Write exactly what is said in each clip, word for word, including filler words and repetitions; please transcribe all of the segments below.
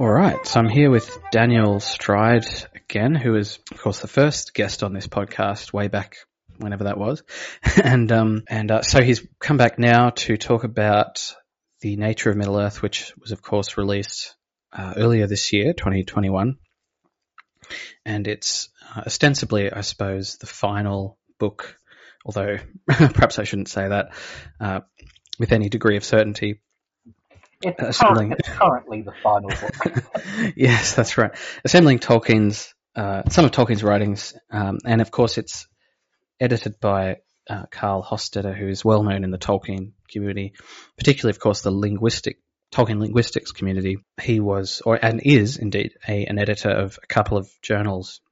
Alright, so I'm here with Daniel Stride again, who is, of course, the first guest on this podcast way back whenever that was. and um, and uh, so he's come back now to talk about The Nature of Middle-earth, which was, of course, released uh, earlier this year, twenty twenty-one. And it's uh, ostensibly, I suppose, the final book, although perhaps I shouldn't say that uh, with any degree of certainty. It's, uh, current, it's currently the final book. Yes, that's right. Assembling Tolkien's, uh, some of Tolkien's writings, um, and of course it's edited by uh, Carl Hostetter, who is well known in the Tolkien community, particularly, of course, the linguistic Tolkien linguistics community. He was, or and is indeed, a, an editor of a couple of journals,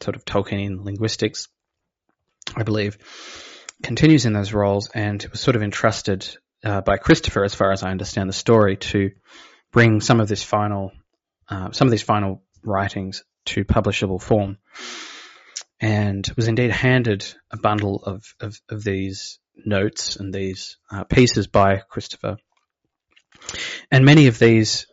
sort of Tolkienian linguistics, I believe, continues in those roles, and was sort of entrusted Uh, by Christopher, as far as I understand the story, to bring some of this final, uh, some of these final writings to publishable form, and was indeed handed a bundle of of, of these notes and these uh, pieces by Christopher, and many of these.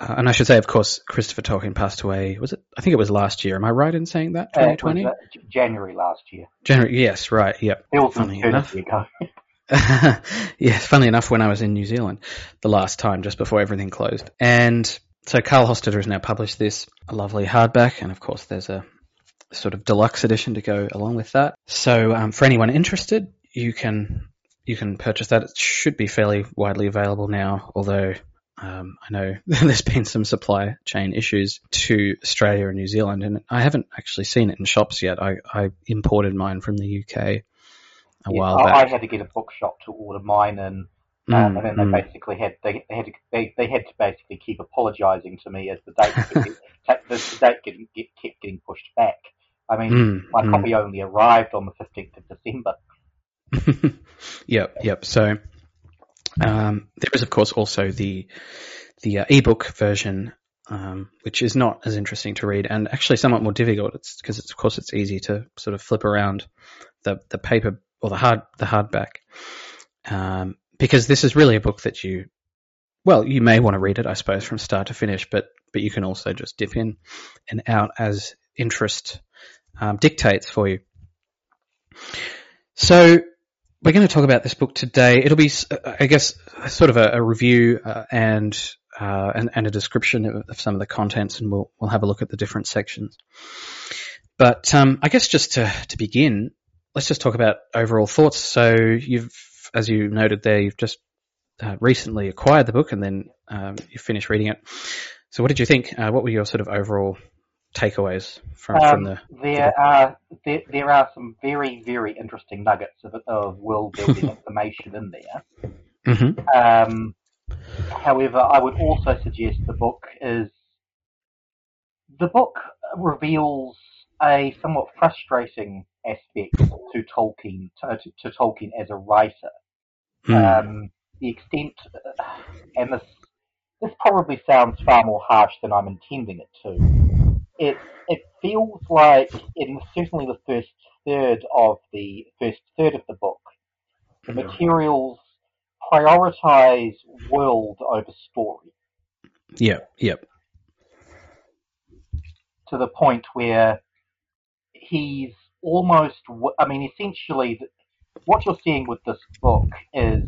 Uh, and I should say, of course, Christopher Tolkien passed away. Was it? I think it was last year. Am I right in saying that? twenty twenty, uh, January last year. January, yes, right, yep. It wasn't funny enough. Yes, funnily enough, when I was in New Zealand the last time, just before everything closed. And so Carl Hostetter has now published this, a lovely hardback, and of course there's a sort of deluxe edition to go along with that. So um, for anyone interested, you can you can purchase that. It should be fairly widely available now, although um, I know there's been some supply chain issues to Australia and New Zealand, and I haven't actually seen it in shops yet. I, I imported mine from the U K. A while yeah, back. I had to get a bookshop to order mine, and, um, mm, and then they mm. basically had they had to, they, they had to basically keep apologising to me as the date kept, the date getting, get, kept getting pushed back. I mean, mm, my mm. copy only arrived on the fifteenth of December. yep, yep. So um, there is, of course, also the the uh, ebook version, um, which is not as interesting to read and actually somewhat more difficult. It's because, of course, it's easy to sort of flip around the the paper. Or the hard the hardback, um, because this is really a book that you, well, you may want to read it, I suppose, from start to finish, but but you can also just dip in and out as interest um, dictates for you. So we're going to talk about this book today. It'll be, I guess, sort of a, a review uh, and, uh, and and a description of, of some of the contents, and we'll we'll have a look at the different sections. But um, I guess just to to begin. Let's just talk about overall thoughts. So you've, as you noted there, you've just uh, recently acquired the book and then um, you finished reading it. So what did you think? Uh, what were your sort of overall takeaways from, um, from the there the are there, there are some very, very interesting nuggets of, of world-building information in there. Mm-hmm. Um, however, I would also suggest the book is... The book reveals a somewhat frustrating aspect to Tolkien, to, to Tolkien as a writer. Mm. Um, the extent, and this this probably sounds far more harsh than I'm intending it to. It it feels like in certainly the first third of the first third of the book, the materials prioritize world over story. Yeah, yep. To the point where he's almost, I mean, essentially, what you're seeing with this book is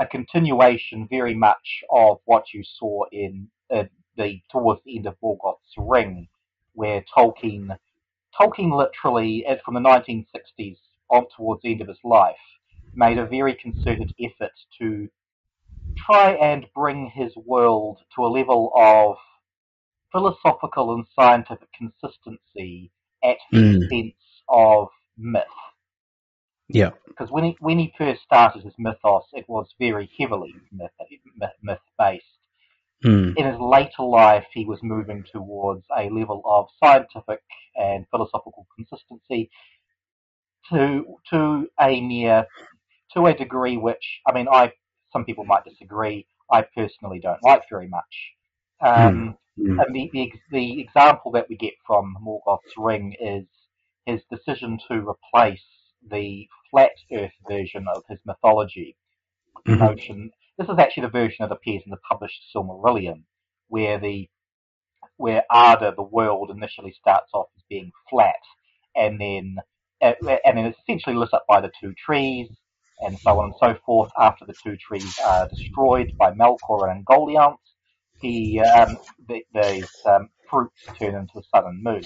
a continuation very much of what you saw in uh, the towards the end of Morgoth's Ring, where Tolkien, Tolkien literally, from the nineteen sixties on towards the end of his life, made a very concerted effort to try and bring his world to a level of philosophical and scientific consistency at his mm. sense of myth. Yeah. Because when he, when he first started his mythos, it was very heavily myth, myth, myth-based. Mm. In his later life, he was moving towards a level of scientific and philosophical consistency to to a near, to a degree which, I mean, I some people might disagree, I personally don't like very much. Um, mm. Mm. And the, the, the example that we get from Morgoth's Ring is his decision to replace the flat earth version of his mythology mm-hmm. notion. This is actually the version that appears in the published Silmarillion, where the where Arda, the world, initially starts off as being flat, and then uh, and then it's essentially lit up by the two trees, and so on and so forth. After the two trees are destroyed by Melkor and Ungoliant, he um, the, the um, fruits turn into the sun and moon.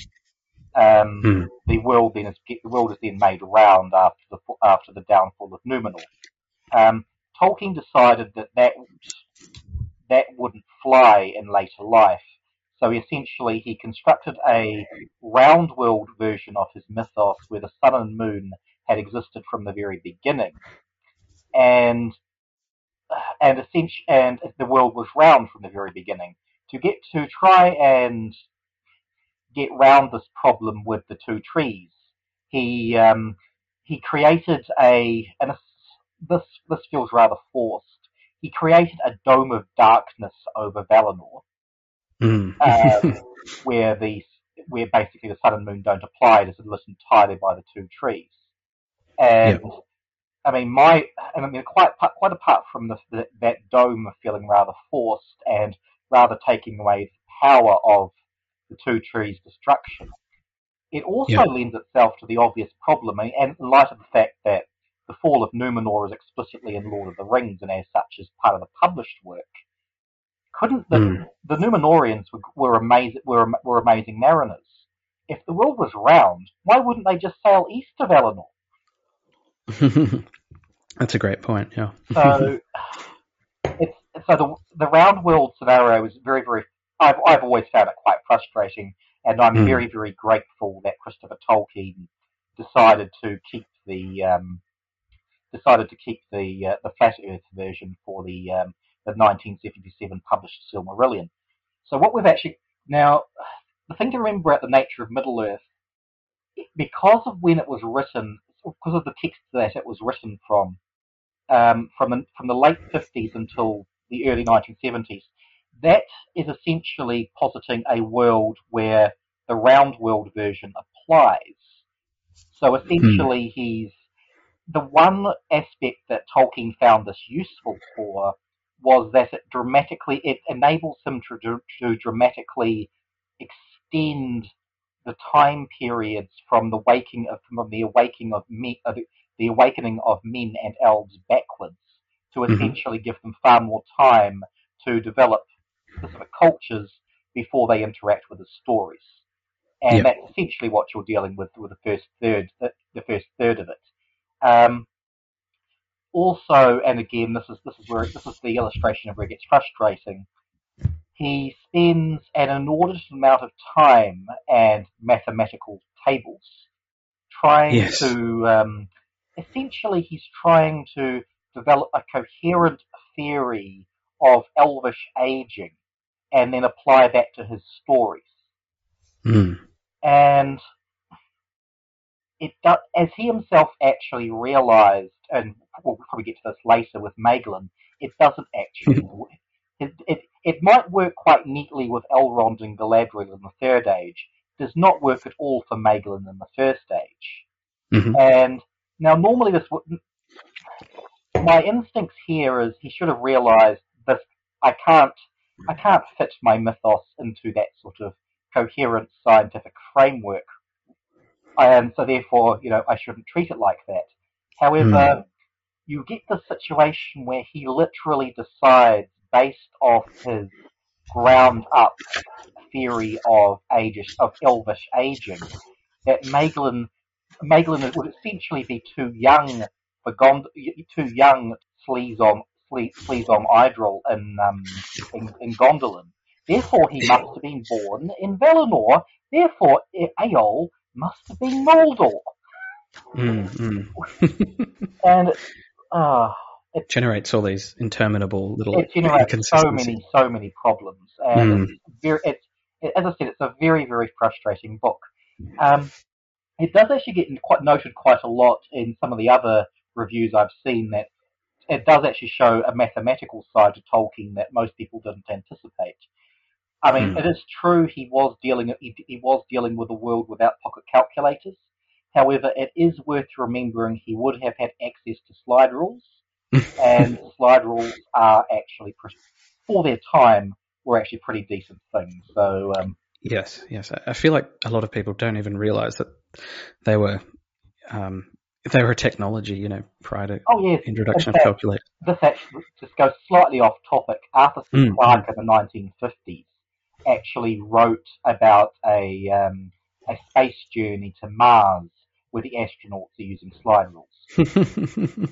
Um, hmm. The world then is the world is then made round after the after the downfall of Númenor. Um, Tolkien decided that that that wouldn't fly in later life, so essentially he constructed a round world version of his mythos where the sun and moon had existed from the very beginning, and and essentially and the world was round from the very beginning. To get to try and get round this problem with the two trees, he um, he created a and a, this this feels rather forced. He created a dome of darkness over Valinor, mm. um, where the where basically the sun and moon don't apply. It is lit entirely by the two trees. And yeah. I mean, my and I mean, quite quite apart from the, the, that dome feeling rather forced and rather taking away the power of the two trees' destruction, it also yeah. lends itself to the obvious problem, and in light of the fact that the fall of Númenor is explicitly in Lord of the Rings and as such is part of the published work, couldn't the, mm. the Númenorians were were, amazing, were were amazing mariners. If the world was round, why wouldn't they just sail east of Valinor? That's a great point, yeah. so it's, so the, the round world scenario is very, very I've I've always found it quite frustrating, and I'm mm. very, very grateful that Christopher Tolkien decided to keep the um, decided to keep the uh, the flat Earth version for the um, the nineteen seventy-seven published Silmarillion. So what we've actually now the thing to remember about the nature of Middle-earth, because of when it was written, because of the text that it was written from, um, from the, from the late fifties until the early nineteen seventies. That is essentially positing a world where the round world version applies. So essentially, mm. he's the one aspect that Tolkien found this useful for was that it dramatically it enables him to, to dramatically extend the time periods from the waking of from the awakening of me, uh, the awakening of men and elves backwards to essentially mm. give them far more time to develop specific cultures before they interact with the stories, and yeah. that's essentially what you're dealing with with the first third, the, the first third of it. Um, also, and again, this is this is where this is the illustration of where it gets frustrating. He spends an inordinate amount of time and mathematical tables trying yes. to. Um, essentially, he's trying to develop a coherent theory of elvish aging and then apply that to his stories. Mm. And it does, as he himself actually realized, and we'll probably get to this later with Maeglin, it doesn't actually work. It, it, it might work quite neatly with Elrond and Galadriel in the Third Age. It does not work at all for Maeglin in the First Age. Mm-hmm. And now normally this wouldn't... My instincts here is he should have realized This, I can't, I can't fit my mythos into that sort of coherent scientific framework, and so therefore, you know, I shouldn't treat it like that. However, mm. you get the situation where he literally decides, based off his ground-up theory of agish, of elvish aging, that Maeglin, Maeglin would essentially be too young for Gond, too young Sleazon. Sleazon Idril in, um, in in Gondolin. Therefore, he must have been born in Valinor. Therefore, Éol must have been Noldor. Mm, mm. and uh, it generates all these interminable little. It generates so many, so many problems, and mm. it's very, it's, it, as I said, it's a very, very frustrating book. Um, it does actually get quite noted quite a lot in some of the other reviews I've seen that. It does actually show a mathematical side to Tolkien that most people didn't anticipate. I mean, mm. it is true he was dealing he, he was dealing with a world without pocket calculators. However, it is worth remembering he would have had access to slide rules, and slide rules are actually, for their time, were actually pretty decent things. So um, Yes, yes. I feel like a lot of people don't even realize that they were um, they were a technology, you know, prior to oh, yes. introduction fact, of calculators. This actually just goes slightly off topic. Arthur C. Mm. Clarke in the nineteen fifties actually wrote about a um, a space journey to Mars where the astronauts are using slide rules.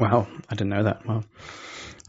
Wow, I didn't know that. Wow,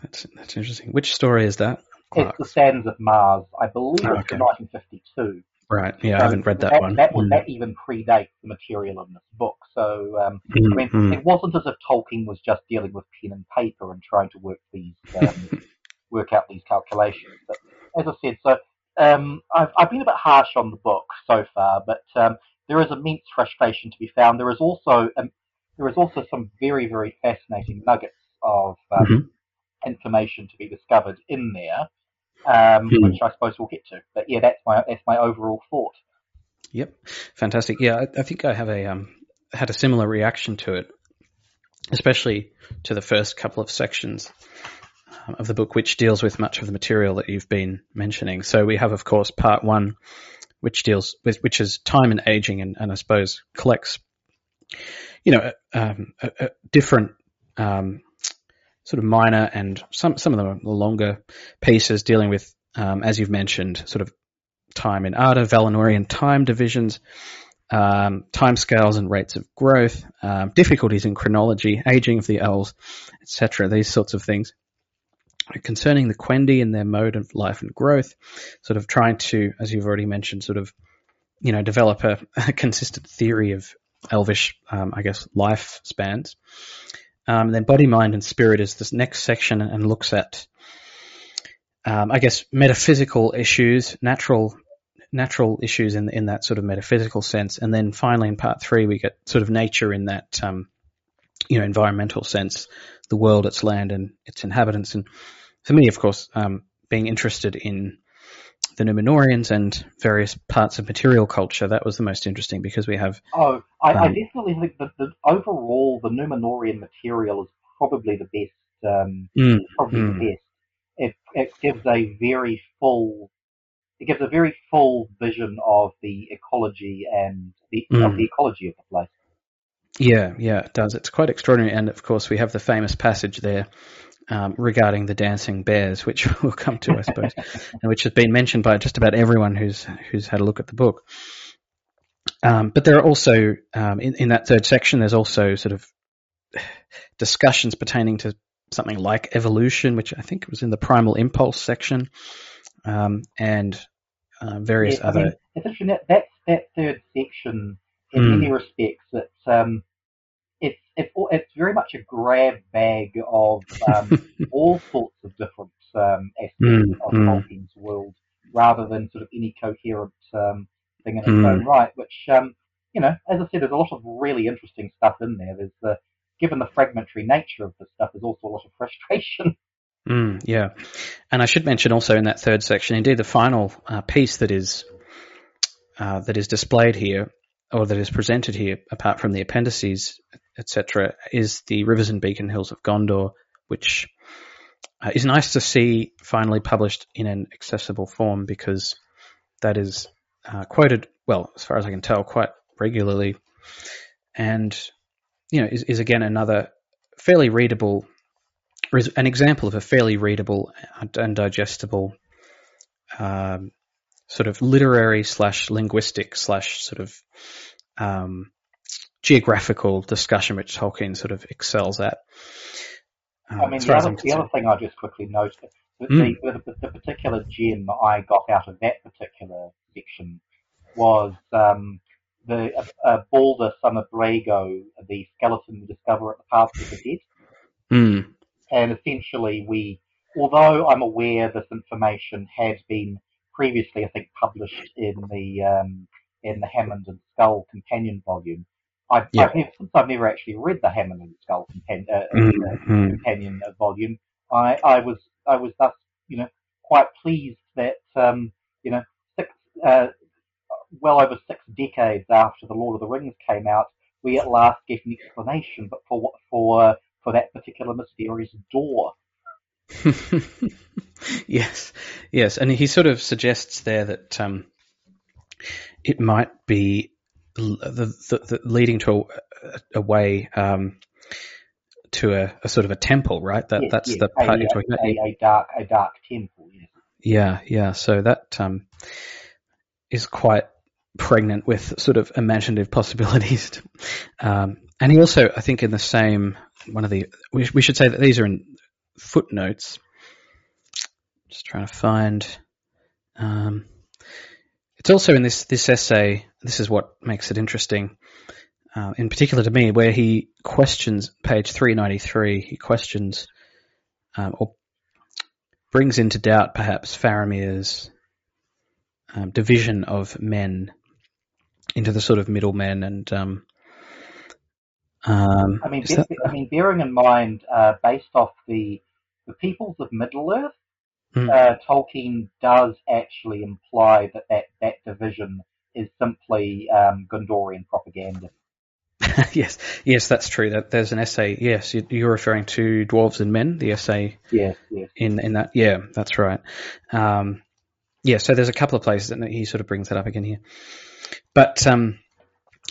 that's that's interesting. Which story is that? It's The Sands of Mars, I believe. Oh, okay. It's nineteen fifty-two. Right, yeah, so I haven't read that, that one. That, mm. that even predates the material in this book. So um, mm, I mean, mm. it wasn't as if Tolkien was just dealing with pen and paper and trying to work these, um, work out these calculations. But as I said, so um, I've, I've been a bit harsh on the book so far, but um, there is immense frustration to be found. There is also um, there is also some very, very fascinating nuggets of um, mm-hmm. information to be discovered in there. Um, hmm. Which I suppose we'll get to, but yeah, that's my that's my overall thought. Yep, fantastic. Yeah, I, I think I have a um, had a similar reaction to it, especially to the first couple of sections um, of the book, which deals with much of the material that you've been mentioning. So we have, of course, part one, which deals with which is time and aging, and, and I suppose collects, you know, um, a, a different. Um, sort of minor and some some of the longer pieces dealing with, um, as you've mentioned, sort of time in Arda, Valinorian time divisions, um, time scales and rates of growth, um, difficulties in chronology, aging of the elves, et cetera, these sorts of things. Concerning the Quendi and their mode of life and growth, sort of trying to, as you've already mentioned, sort of, you know, develop a, a consistent theory of elvish, um, I guess, life spans. Um, then body, mind, and spirit is this next section and looks at, um, I guess, metaphysical issues, natural natural issues in in that sort of metaphysical sense. And then finally in part three, we get sort of nature in that, um, you know, environmental sense, the world, its land, and its inhabitants. And for me, of course, um, being interested in the Númenorians and various parts of material culture, that was the most interesting because we have... Oh, I, um, I definitely think that the, overall the Númenorian material is probably the best. Um, mm, probably mm. the best. It, it gives a very full, it gives a very full vision of the ecology and the, mm. of the ecology of the place. Yeah, yeah, it does. It's quite extraordinary. And of course, we have the famous passage there Um, regarding the dancing bears, which we'll come to, I suppose, and which has been mentioned by just about everyone who's who's had a look at the book. Um, but there are also, um, in, in that third section, there's also sort of discussions pertaining to something like evolution, which I think was in the primal impulse section, um, and uh, various yes, other... I mean, it's interesting that, that, that third section, in mm. many respects, it's... Um, It's, it's it's very much a grab bag of um, all sorts of different um, aspects mm, of mm. Tolkien's world, rather than sort of any coherent um, thing in its mm. own right. Which um, you know, as I said, there's a lot of really interesting stuff in there. There's the given the fragmentary nature of the stuff, there's also a lot of frustration. Mm, yeah, and I should mention also in that third section, indeed the final uh, piece that is uh, that is displayed here, or that is presented here, apart from the appendices, et cetera, is the Rivers and Beacon Hills of Gondor, which uh, is nice to see finally published in an accessible form because that is uh, quoted, well, as far as I can tell, quite regularly, and you know is, is again another fairly readable, an example of a fairly readable and digestible um, sort of literary slash linguistic slash sort of um, geographical discussion which Tolkien sort of excels at. Um, I mean, the other, the other thing I just quickly note, the, mm. the, the, the particular gem that I got out of that particular section was um, the uh, uh, Balder, son of Brago, the skeleton we discover at the Paths of the Dead. Mm. And essentially we, although I'm aware this information had been previously, I think, published in the um, in the Hammond and Skull companion volume. I've, yeah. I've never, since I've never actually read the Hammond and Skull companion, uh, mm-hmm. uh, companion volume. I, I was I was thus, you know, quite pleased that um, you know, six, uh, well over six decades after the Lord of the Rings came out, we at last get an explanation, but for what for for that particular mysterious door. yes yes and he sort of suggests there that um it might be the, the, the leading to a, a way um, to a, a sort of a temple, right? That yes, that's yes. the part a, you're talking about. A, a dark, a dark temple. Yes. Yeah, yeah. So that um, is quite pregnant with sort of imaginative possibilities. To, um, and he also, I think, in the same one of the, we, we should say that these are in footnotes. Just trying to find. Um, it's also in this this essay. This is what makes it interesting, uh, in particular to me, where he questions page three ninety-three. He questions um, or brings into doubt perhaps Faramir's um, division of men into the sort of middle men and. Um, um, I mean, that... I mean, bearing in mind, uh, based off the the peoples of Middle-earth. Mm. Uh, Tolkien does actually imply that that, that division is simply um, Gondorian propaganda. yes, yes, that's true. That there's an essay. Yes, you're referring to Dwarves and Men, the essay. Yes, yes. In in that, yeah, that's right. Um, yeah, so there's a couple of places that he sort of brings that up again here. But um,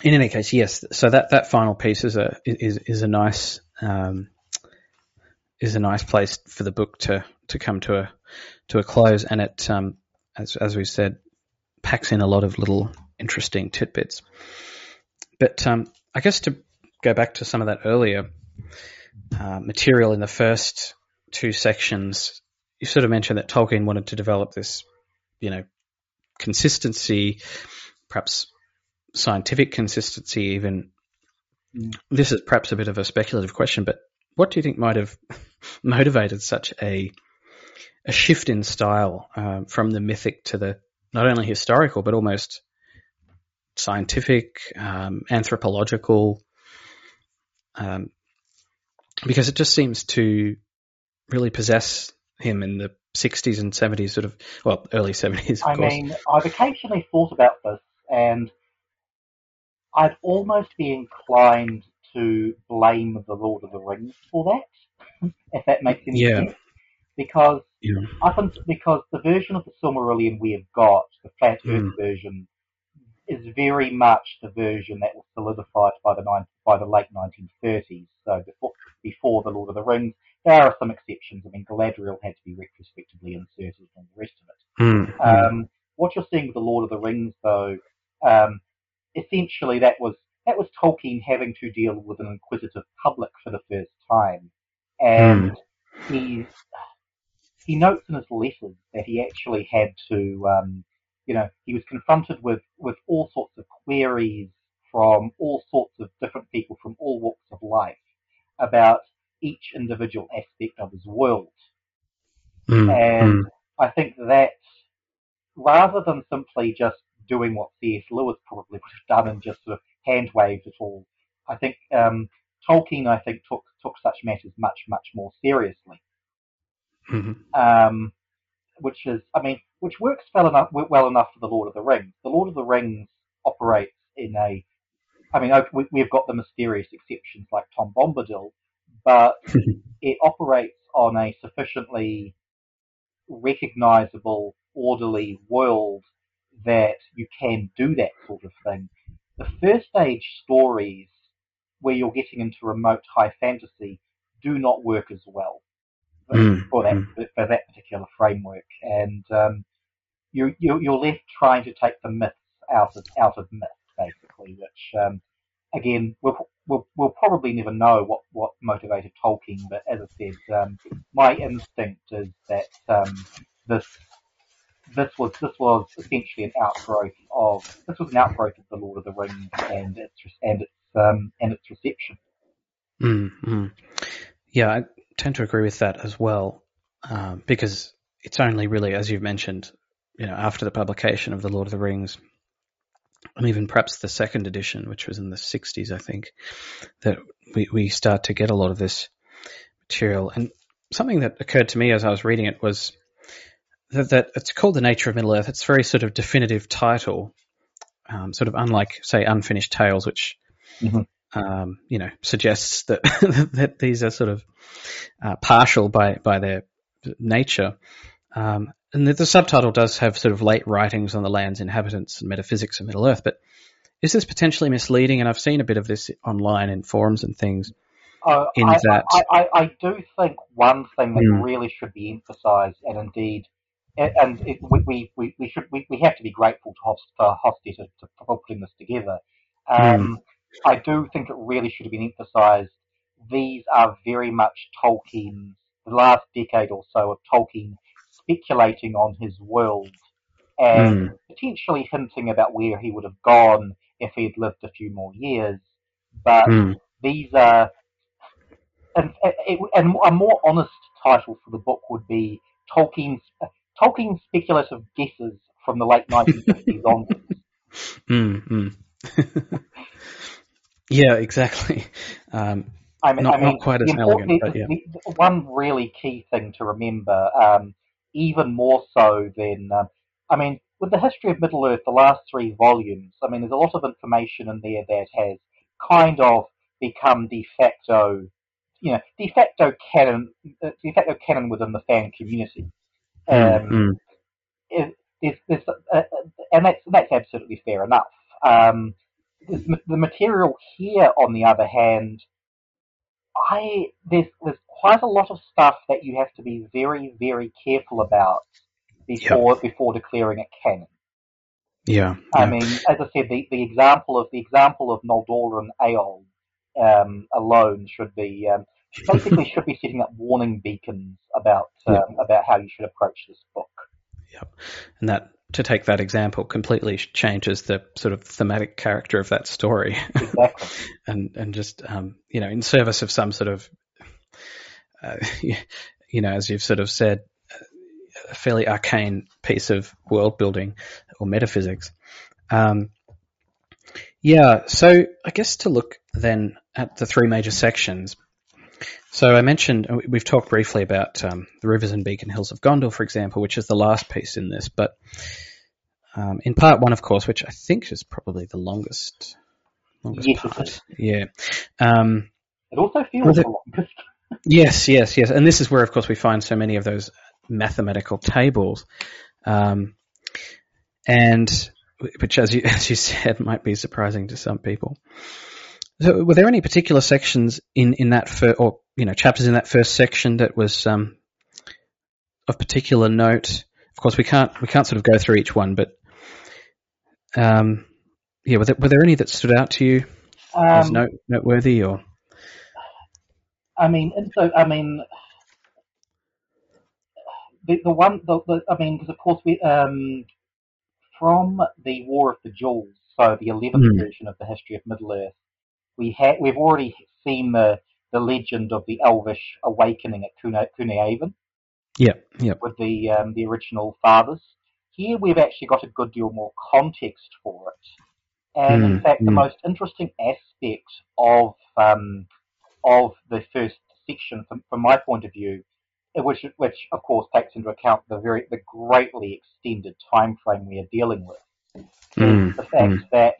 in any case, yes. So that, that final piece is a is is a nice um, is a nice place for the book to to come to a. to a close, and it, um, as, as we said, packs in a lot of little interesting tidbits. But um, I guess to go back to some of that earlier uh, material in the first two sections, you sort of mentioned that Tolkien wanted to develop this, you know, consistency, perhaps scientific consistency even. Mm. This is perhaps a bit of a speculative question, but what do you think might have motivated such a a shift in style um, from the mythic to the not only historical but almost scientific, um, anthropological, um, because it just seems to really possess him in the sixties and seventies, sort of, well, early seventies, of I course. I mean, I've occasionally thought about this, and I'd almost be inclined to blame The Lord of the Rings for that, if that makes any yeah. sense. Because yeah. up until, because the version of the Silmarillion we have got, the flat Earth mm. version, is very much the version that was solidified by the nine, by the late nineteen thirties. So before before the Lord of the Rings, there are some exceptions. I mean, Galadriel had to be retrospectively inserted and the rest of it. Mm. Um, what you're seeing with the Lord of the Rings, though, um, essentially that was that was Tolkien having to deal with an inquisitive public for the first time, and mm. he's He notes in his letters that he actually had to, um, you know, he was confronted with, with all sorts of queries from all sorts of different people from all walks of life about each individual aspect of his world. Mm, and mm. I think that rather than simply just doing what C S. Lewis probably would have done and just sort of hand-waved it all, I think um, Tolkien, I think, took, took such matters much, much more seriously. Mm-hmm. Um, which is, I mean, which works well enough, well enough for the Lord of the Rings. The Lord of the Rings operates in a, I mean, we, we've got the mysterious exceptions like Tom Bombadil, but it operates on a sufficiently recognisable, orderly world that you can do that sort of thing. The first age stories where you're getting into remote high fantasy do not work as well. For that, for that particular framework, and um, you, you, you're left trying to take the myths out of out of myth, basically. Which, um, again, we'll, we'll we'll probably never know what, what motivated Tolkien. But as I said, um, my instinct is that um, this this was this was essentially an outgrowth of this was an outgrowth of the Lord of the Rings and its and its um, and its reception. Mm-hmm. Yeah. I- tend to agree with that as well, um, because it's only really, as you've mentioned, you know, after the publication of The Lord of the Rings, and even perhaps the second edition, which was in the sixties, I think, that we, we start to get a lot of this material. And something that occurred to me as I was reading it was that, that it's called The Nature of Middle-earth. It's a very sort of definitive title, um, sort of unlike, say, Unfinished Tales, which... Mm-hmm. Um, you know, suggests that that these are sort of uh, partial by, by their nature. Um, and the, the subtitle does have sort of late writings on the land's inhabitants and metaphysics of Middle-earth, but is this potentially misleading? And I've seen a bit of this online in forums and things. Uh, in I, that... I, I, I do think one thing that mm. really should be emphasised, and indeed, and, and it, we, we, we, should, we, we have to be grateful to Hostetter for putting this together. Um, mm. I do think it really should have been emphasised. These are very much Tolkien's, the last decade or so of Tolkien speculating on his world and mm. potentially hinting about where he would have gone if he had lived a few more years. But mm. these are... And, and a more honest title for the book would be Tolkien's, Tolkien's Speculative Guesses from the late nineteen fifties onwards. Mm, mm. Yeah, exactly. Um, I mean, not, I mean, not quite as elegant, but yeah. The, one really key thing to remember, um, even more so than... Um, I mean, with the History of Middle-earth, the last three volumes, I mean, there's a lot of information in there that has kind of become de facto... you know, de facto canon, uh, de facto canon within the fan community. Um, mm. it, it's, it's, uh, and that's, that's absolutely fair enough. Um, the material here, on the other hand, I there's, there's quite a lot of stuff that you have to be very, very careful about before yep. before declaring it canon. Yeah, I yeah. mean, as I said, the, the example of the example of Noldor and Éomer. Um, alone should be um, basically should be setting up warning beacons about um, yep. about how you should approach this book. Yep, and that to take that example completely changes the sort of thematic character of that story, exactly. and and just um, you know, in service of some sort of uh, you know, as you've sort of said, a fairly arcane piece of world building or metaphysics. Um, Yeah, so I guess to look then at the three major sections. So I mentioned, we've talked briefly about um, the rivers and beacon hills of Gondor, for example, which is the last piece in this. But um, in part one, of course, which I think is probably the longest, longest yes, part. Yeah. Um, it also feels the longest. Yes, yes, yes. And this is where, of course, we find so many of those mathematical tables. Um, and... which, as you as you said, might be surprising to some people. So, were there any particular sections in in that fir- or you know chapters in that first section that was um, of particular note? Of course, we can't we can't sort of go through each one, but um, yeah, were there, were there any that stood out to you um, as note, noteworthy? Or I mean, and so I mean, the the one the, the I mean, because of course we. Um, From the War of the Jewels, so the eleventh mm. version of the History of Middle-earth, we ha- we've already seen the, the legend of the Elvish awakening at Cúna- Cúnaívan. Yeah, yeah. With the um, the original fathers. Here we've actually got a good deal more context for it. And mm. in fact, mm. the most interesting aspect of um, of the first section, from, from my point of view, Which, which of course takes into account the very the greatly extended time frame we are dealing with. Mm, the fact mm. that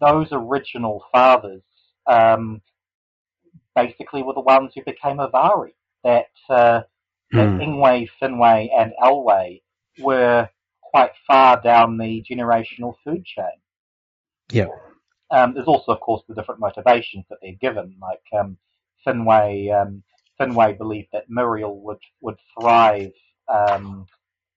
those original fathers um, basically were the ones who became Avari. That uh, mm. Ingwe, Finwe, and Elwe were quite far down the generational food chain. Yeah. Um, there's also, of course, the different motivations that they're given. Like um, Finwe. Um, Finwe believed that Muriel would would thrive um,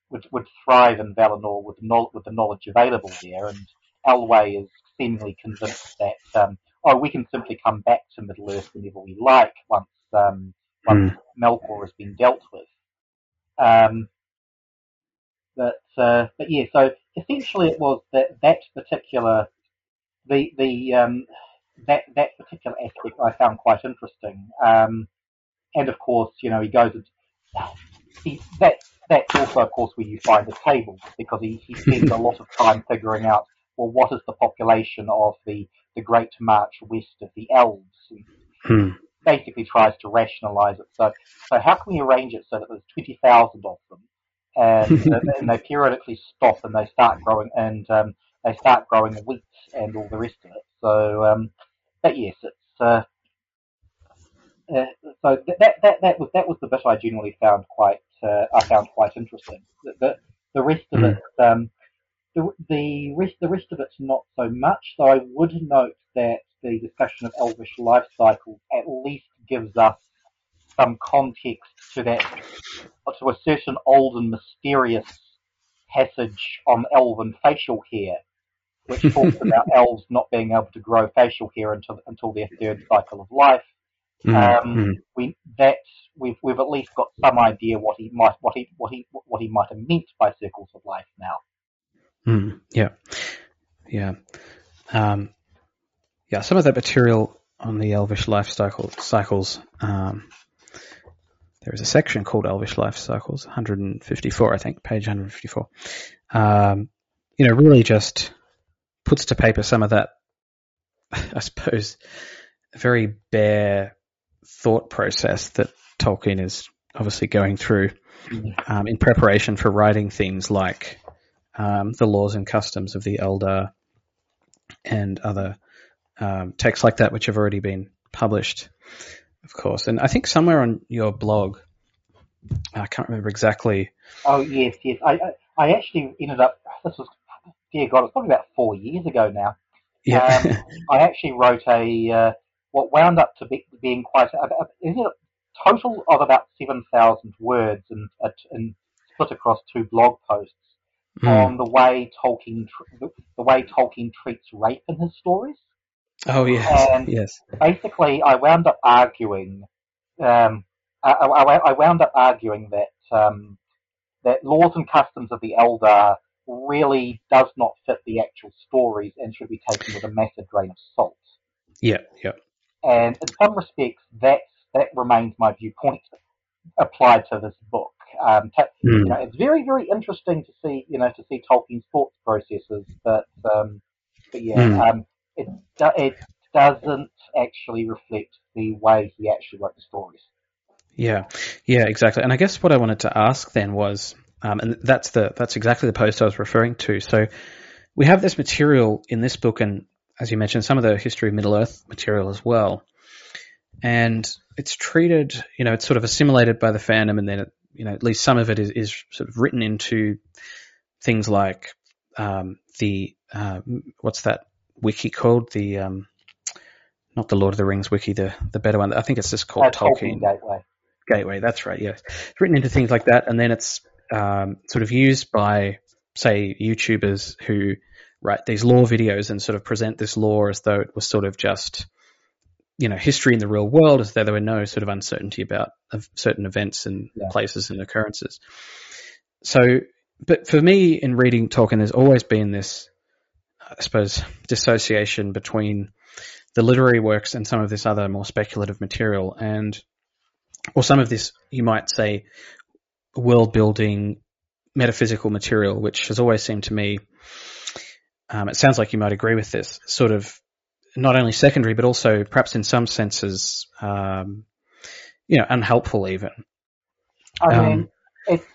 would would thrive in Valinor with no, with the knowledge available there, and Elwe is seemingly convinced that um, oh we can simply come back to Middle Earth whenever we like once um, once mm. Melkor has been dealt with. Um, but uh, but yeah, so essentially it was that that particular the the um, that that particular aspect I found quite interesting. Um, And of course, you know, he goes and he, that, that's also, of course, where you find the table, because he, he spends a lot of time figuring out, well, what is the population of the, the Great March west of the Elves? And hmm. basically tries to rationalise it. So, so how can we arrange it so that there's twenty thousand of them, and, and they periodically stop and they start growing, and um, they start growing wheat and all the rest of it. So, um, but yes, it's. Uh, uh, so that that that was that was the bit I generally found quite uh, I found quite interesting. The the, the rest of mm. it, um, the the rest the rest of it's not so much. So I would note that the discussion of elvish life cycles at least gives us some context to that, to a certain old and mysterious passage on elven facial hair, which talks about elves not being able to grow facial hair until until their third cycle of life. Mm-hmm. Um, we that we've we've at least got some idea what he might what he what he what he might have meant by circles of life now. Mm, yeah, yeah, um, yeah. Some of that material on the elvish life cycle, cycles. Um, there is a section called Elvish Life Cycles, one fifty-four, I think, page one fifty-four. Um, you know, really just puts to paper some of that, I suppose, very bare thought process that Tolkien is obviously going through um, in preparation for writing things like um, the laws and customs of the Eldar and other um, texts like that, which have already been published, of course. And I think somewhere on your blog, I can't remember exactly. Oh, yes, yes. I I actually ended up, this was, dear God, it's probably about four years ago now. Yeah. Um, I actually wrote a, uh, what wound up to be, being quite, a, a, a total of about seven thousand words and, uh, and split across two blog posts mm. on the way Tolkien, the, the way Tolkien treats rape in his stories. Oh, yes, and yes. Basically, I wound up arguing, um, I, I, I wound up arguing that, um, that laws and customs of the Eldar really does not fit the actual stories and should be taken with a massive grain of salt. Yeah, yeah. And in some respects, that's, that remains my viewpoint applied to this book. Um, t- mm. you know, it's very, very interesting to see, you know, to see Tolkien's thought processes, but, um, but yeah, mm. um, It, do, it doesn't actually reflect the way he actually wrote the stories. Yeah, yeah, exactly. And I guess what I wanted to ask then was, um, and that's the that's exactly the post I was referring to. So we have this material in this book, and as you mentioned, some of the History of Middle-earth material as well. And it's treated, you know, it's sort of assimilated by the fandom, and then, it, you know, at least some of it is, is sort of written into things like um, the, uh, what's that? wiki called the um not the Lord of the Rings wiki, the the better one, I think it's just called Tolkien Gateway Gateway. That's right, yes. It's written into things like that, and then it's um sort of used by, say, YouTubers who write these lore videos and sort of present this lore as though it was sort of just, you know, history in the real world, as though there were no sort of uncertainty about certain events and yeah. places and occurrences. So but for me, in reading Tolkien, there's always been this, I suppose, dissociation between the literary works and some of this other more speculative material, and or some of this, you might say, world-building metaphysical material, which has always seemed to me, um, it sounds like you might agree with this, sort of not only secondary but also perhaps in some senses, um, you know, unhelpful even. I um, mean, it's,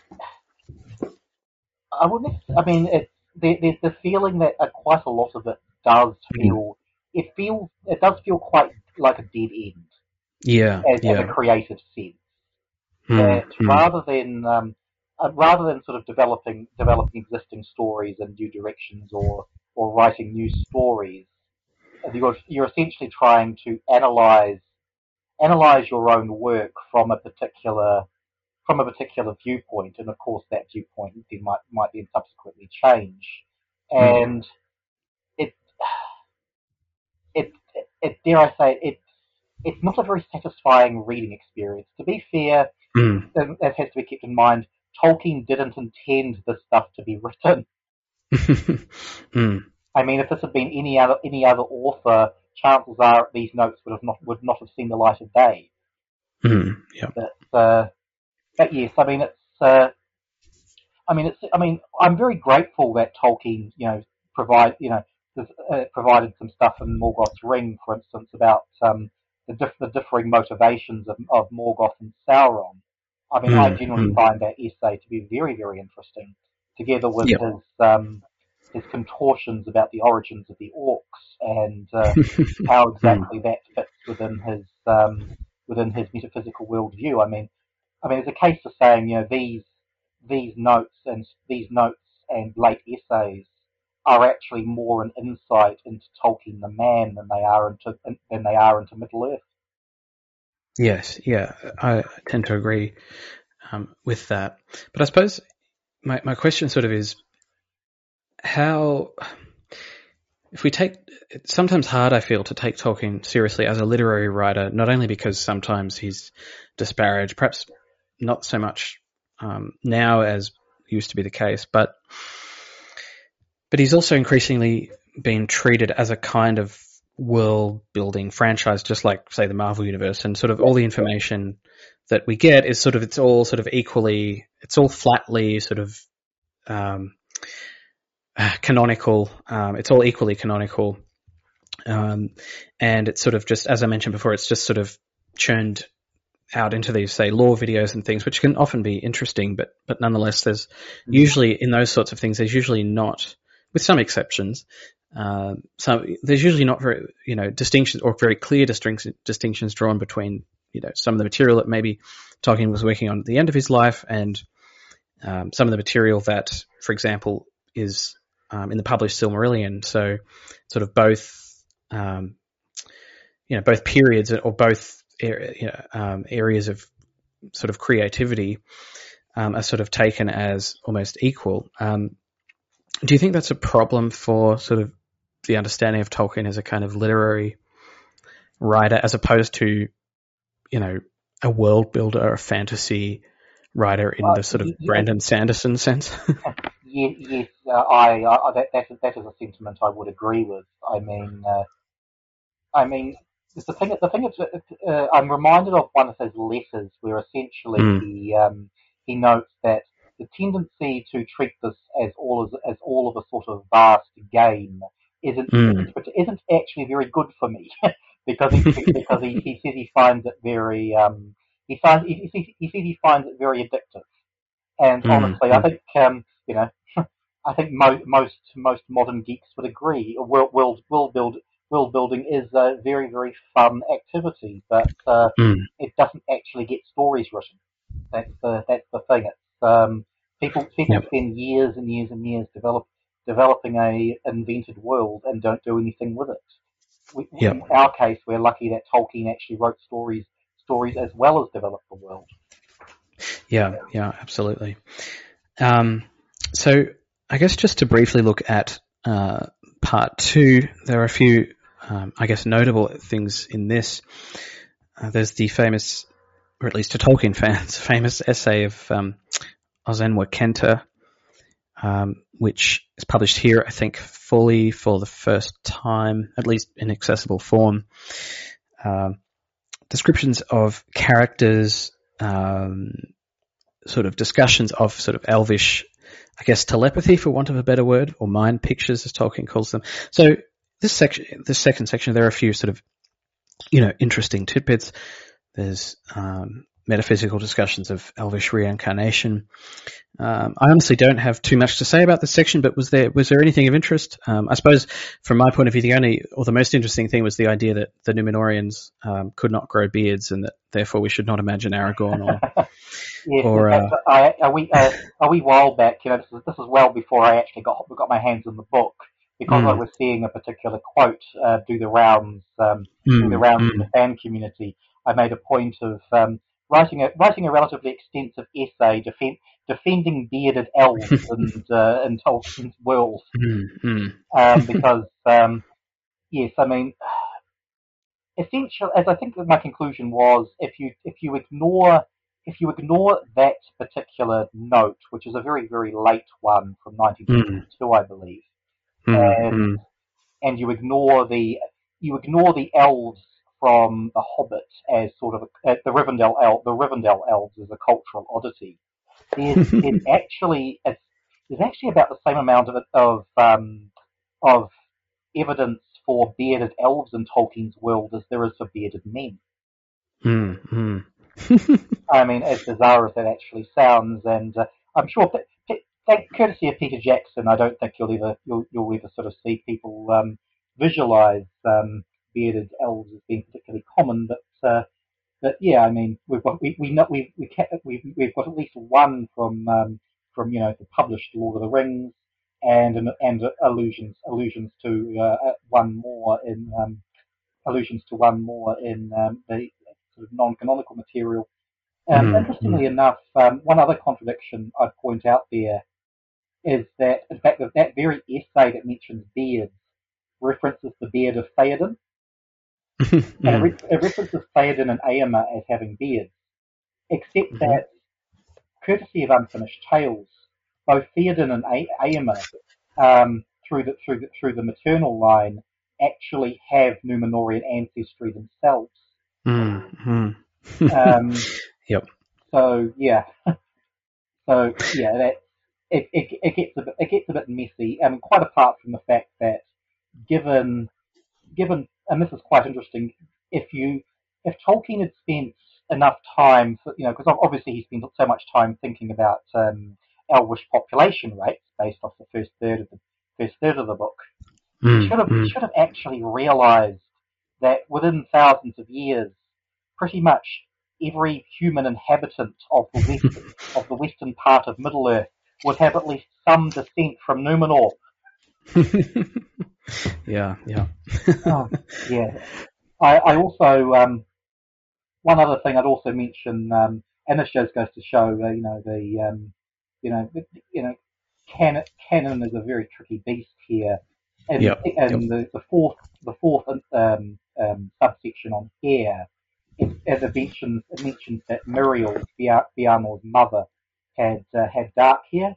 I wouldn't, I mean, it's, there's the feeling that quite a lot of it does feel, it feels, it does feel quite like a dead end. Yeah, as, yeah. as a creative sense. Mm, that mm. rather than, um, rather than sort of developing, developing existing stories in new directions or, or writing new stories, you're, you're essentially trying to analyze, analyze your own work from a particular, from a particular viewpoint, and of course that viewpoint might might then subsequently change, and mm. it, it it dare I say it it's not a very satisfying reading experience. To be fair, mm. that has to be kept in mind. Tolkien didn't intend this stuff to be written. mm. I mean, if this had been any other any other author, chances are these notes would have not would not have seen the light of day. Mm. Yeah. But, uh, But yes, I mean it's. Uh, I mean it's. I mean I'm very grateful that Tolkien, you know, provide you know this, uh, provided some stuff in Morgoth's Ring, for instance, about um, the, diff- the differing motivations of, of Morgoth and Sauron. I mean, mm, I generally mm. find that essay to be very, very interesting, together with yep. his um, his contortions about the origins of the orcs and uh, how exactly mm. that fits within his um, within his metaphysical worldview. I mean, I mean, there's a case for saying, you know, these these notes and these notes and late essays are actually more an insight into Tolkien the man than they are into than they are into Middle-earth. Yes, yeah, I tend to agree um, with that. But I suppose my my question sort of is how. If we take, it's sometimes hard, I feel, to take Tolkien seriously as a literary writer, not only because sometimes he's disparaged, perhaps not so much um, now as used to be the case, but but he's also increasingly being treated as a kind of world-building franchise, just like, say, the Marvel Universe, and sort of all the information that we get is sort of, it's all sort of equally, it's all flatly sort of... Um, canonical, um, it's all equally canonical, um, and it's sort of just, as I mentioned before, it's just sort of churned out into these, say, lore videos and things, which can often be interesting, but but nonetheless, there's usually, in those sorts of things, there's usually not, with some exceptions, uh, some, there's usually not very, you know, distinctions or very clear distinction, distinctions drawn between, you know, some of the material that maybe Tolkien was working on at the end of his life and um, some of the material that, for example, is... Um, in the published Silmarillion, so sort of both, um, you know, both periods or both er- you know, um, areas of sort of creativity um, are sort of taken as almost equal. Um, do you think that's a problem for sort of the understanding of Tolkien as a kind of literary writer, as opposed to, you know, a world builder or a fantasy writer in uh, the sort of yeah. Brandon Sanderson sense? Yes, yes uh, I, I that, that, that is a sentiment I would agree with. I mean, uh, I mean, the thing. The thing is, uh, I'm reminded of one of his letters where essentially mm. he um, he notes that the tendency to treat this as all as, as all of a sort of vast game isn't mm. isn't actually very good for me because he because he, he says he finds it very um, he finds he, he, he says he finds it very addictive. And honestly, mm. I think um, you know. I think mo- most most modern geeks would agree. World world world, build, world building is a very very fun activity, but uh, mm. it doesn't actually get stories written. That's the that's the thing. It's um, people people yep. spend years and years and years develop, developing a invented world and don't do anything with it. We, yep. In our case, we're lucky that Tolkien actually wrote stories stories as well as developed the world. Yeah, yeah, absolutely. Um, so. I guess just to briefly look at uh, part two, there are a few, um, I guess, notable things in this. Uh, there's the famous, or at least to Tolkien fans, famous essay of um, Ozenwa Kenta, um, which is published here, I think, fully for the first time, at least in accessible form. Um, descriptions of characters, um, sort of discussions of sort of elvish, I guess, telepathy, for want of a better word, or mind pictures, as Tolkien calls them. So this section, this second section, there are a few sort of, you know, interesting tidbits. There's um, metaphysical discussions of elvish reincarnation. Um, I honestly don't have too much to say about this section, but was there was there anything of interest? Um, I suppose, from my point of view, the only or the most interesting thing was the idea that the Númenorians um, could not grow beards, and that therefore we should not imagine Aragorn or. Yes, or, uh, I, a, wee, uh, a wee while back, you know, this is, this is well before I actually got got my hands on the book, because mm. I was seeing a particular quote uh, do the rounds, um, mm. do the rounds mm. in the fan community. I made a point of um, writing a writing a relatively extensive essay defend, defending bearded elves and uh, in Tolkien's world, mm. Mm. Um, because um, yes, I mean, essentially, as I think that my conclusion was, if you if you ignore If you ignore that particular note, which is a very, very late one from nineteen twenty-two, mm. I believe, mm. and, and you ignore the you ignore the elves from The Hobbit as sort of a, uh, the Rivendell el- the Rivendell elves as a cultural oddity, there's, there's actually a, there's actually about the same amount of of um, of evidence for bearded elves in Tolkien's world as there is for bearded men. Mm. Mm. I mean, as bizarre as that actually sounds, and uh, I'm sure, p- p- thank, courtesy of Peter Jackson, I don't think you'll ever you'll, you'll ever sort of see people um, visualise um, bearded elves as being particularly common. But uh, But yeah, I mean, we've got we we not we we kept, we've we've got at least one from um, from you know the published Lord of the Rings, and and, and allusions allusions to uh, one more in um, allusions to one more in um, the sort of non-canonical material. Um, mm-hmm. Interestingly enough, um, one other contradiction I'd point out there is that, in fact, that, that very essay that mentions beards references the beard of Théoden. Mm-hmm. And it, re- it references Théoden and Éomer as having beards, except mm-hmm. that, courtesy of Unfinished Tales, both Théoden and Éomer, um, through the through the, through the maternal line, actually have Númenorian ancestry themselves. Mm-hmm. um, yep. So yeah, so yeah, that it, it it gets a bit it gets a bit messy. I mean, quite apart from the fact that, given given and this is quite interesting, if you if Tolkien had spent enough time, for, you know, because obviously he spent so much time thinking about um, Elvish population rates based off the first third of the first third of the book, mm, he should have mm. should have actually realised that within thousands of years, pretty much every human inhabitant of the west, of the western part of Middle-earth would have at least some descent from Númenor. yeah, yeah. oh, yeah. I, I also, um, one other thing I'd also mention, um, and this just goes to show, uh, you know, the, um, you know, the, you know, canon, canon is a very tricky beast here, and, yep, and yep. The, the fourth, the fourth um, um, subsection on hair, it, as it mentions, it mentions that Muriel, Fëanor's mother, had uh, had dark hair.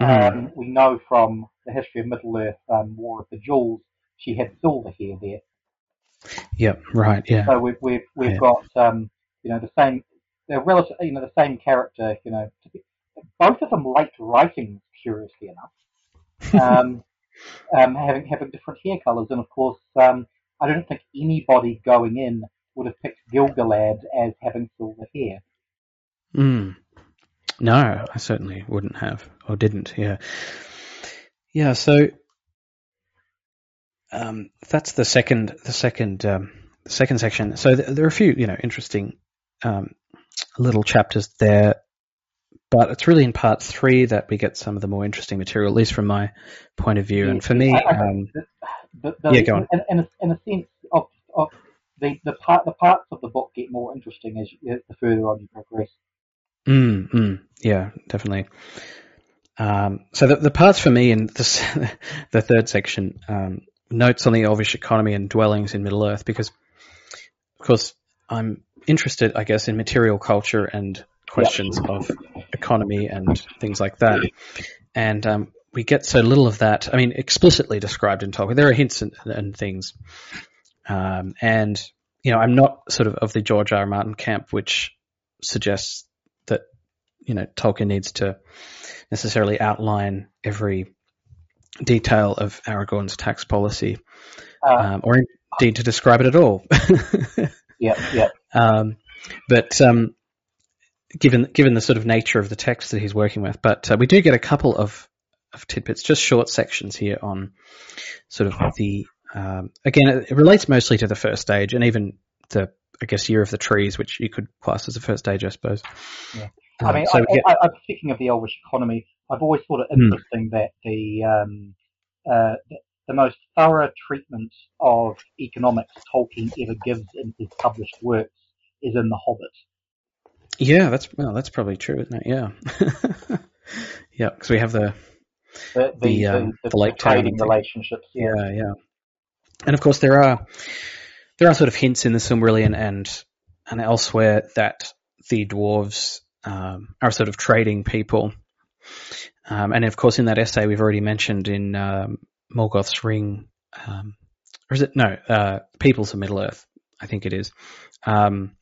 Mm-hmm. Um, we know from the History of Middle-earth, um, War of the Jewels, she had silver hair there. Yep, right, yeah. So we've we've, we've yeah. got um, you know the same, they're relative, you know the same character, you know, both of them late writings, curiously enough, um, um, having having different hair colours, and of course, um, I don't think anybody going in would have picked Gilgalad as having silver hair. Mm. No, I certainly wouldn't have, or didn't, yeah. Yeah, so um, that's the second the second, um, the second section. So th- there are a few, you know, interesting um, little chapters there, but it's really in part three that we get some of the more interesting material, at least from my point of view. Yes, and for me... I, I, um, the, the, yeah, go on. In a, in a sense, of, of the, the, part, the parts of the book get more interesting as you, the further on you progress. Mm, mm, yeah, definitely. Um, so the, the parts for me in this, the third section, um, notes on the Elvish economy and dwellings in Middle-earth, because, of course, I'm interested, I guess, in material culture and questions yep. of economy and things like that. And um, we get so little of that, I mean, explicitly described in Tolkien. There are hints and, and things. Um, and, you know, I'm not sort of of the George R. R. Martin camp, which suggests that, you know, Tolkien needs to necessarily outline every detail of Aragorn's tax policy, uh, um, or indeed to describe it at all. yeah, yeah. Um, but um, given given the sort of nature of the text that he's working with, but uh, we do get a couple of, of tidbits, just short sections here on sort of the, um, again, it, it relates mostly to the first stage and even the, I guess, Year of the Trees, which you could class as a first stage, I suppose. Yeah. Um, I mean, so I, get... I, I, speaking of the Elvish economy, I've always thought it interesting mm. that the um, uh, the most thorough treatment of economics Tolkien ever gives in his published works is in The Hobbit. Yeah, that's well, that's probably true, isn't it? Yeah, yeah, because we have the the the, the, um, the, the, the late trading relationships. Yeah. yeah, yeah, and of course there are. There are sort of hints in the Silmarillion and and elsewhere that the dwarves um, are sort of trading people, um, and of course in that essay we've already mentioned in um, Morgoth's Ring, um, or is it no uh, Peoples of Middle-earth? I think it is um,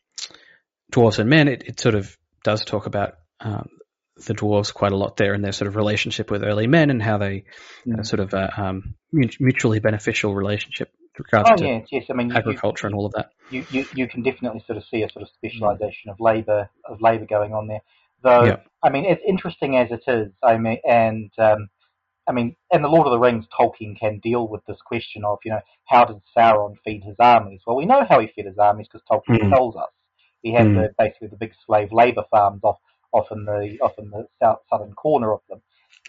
Dwarves and Men. It, it sort of does talk about um, the dwarves quite a lot there and their sort of relationship with early men and how they mm. uh, sort of uh, um, mutually beneficial relationship. Regards oh, to yes, yes. I mean, agriculture you, and all of that. You, you you can definitely sort of see a sort of specialisation of labour of labour going on there. Though yeah. I mean, as interesting as it is, I mean, and um, I mean, in the Lord of the Rings, Tolkien can deal with this question of, you know, how did Sauron feed his armies? Well, we know how he fed his armies because Tolkien mm. tells us, We have mm. the, basically the big slave labour farms off, off in the off in the south, southern corner of them.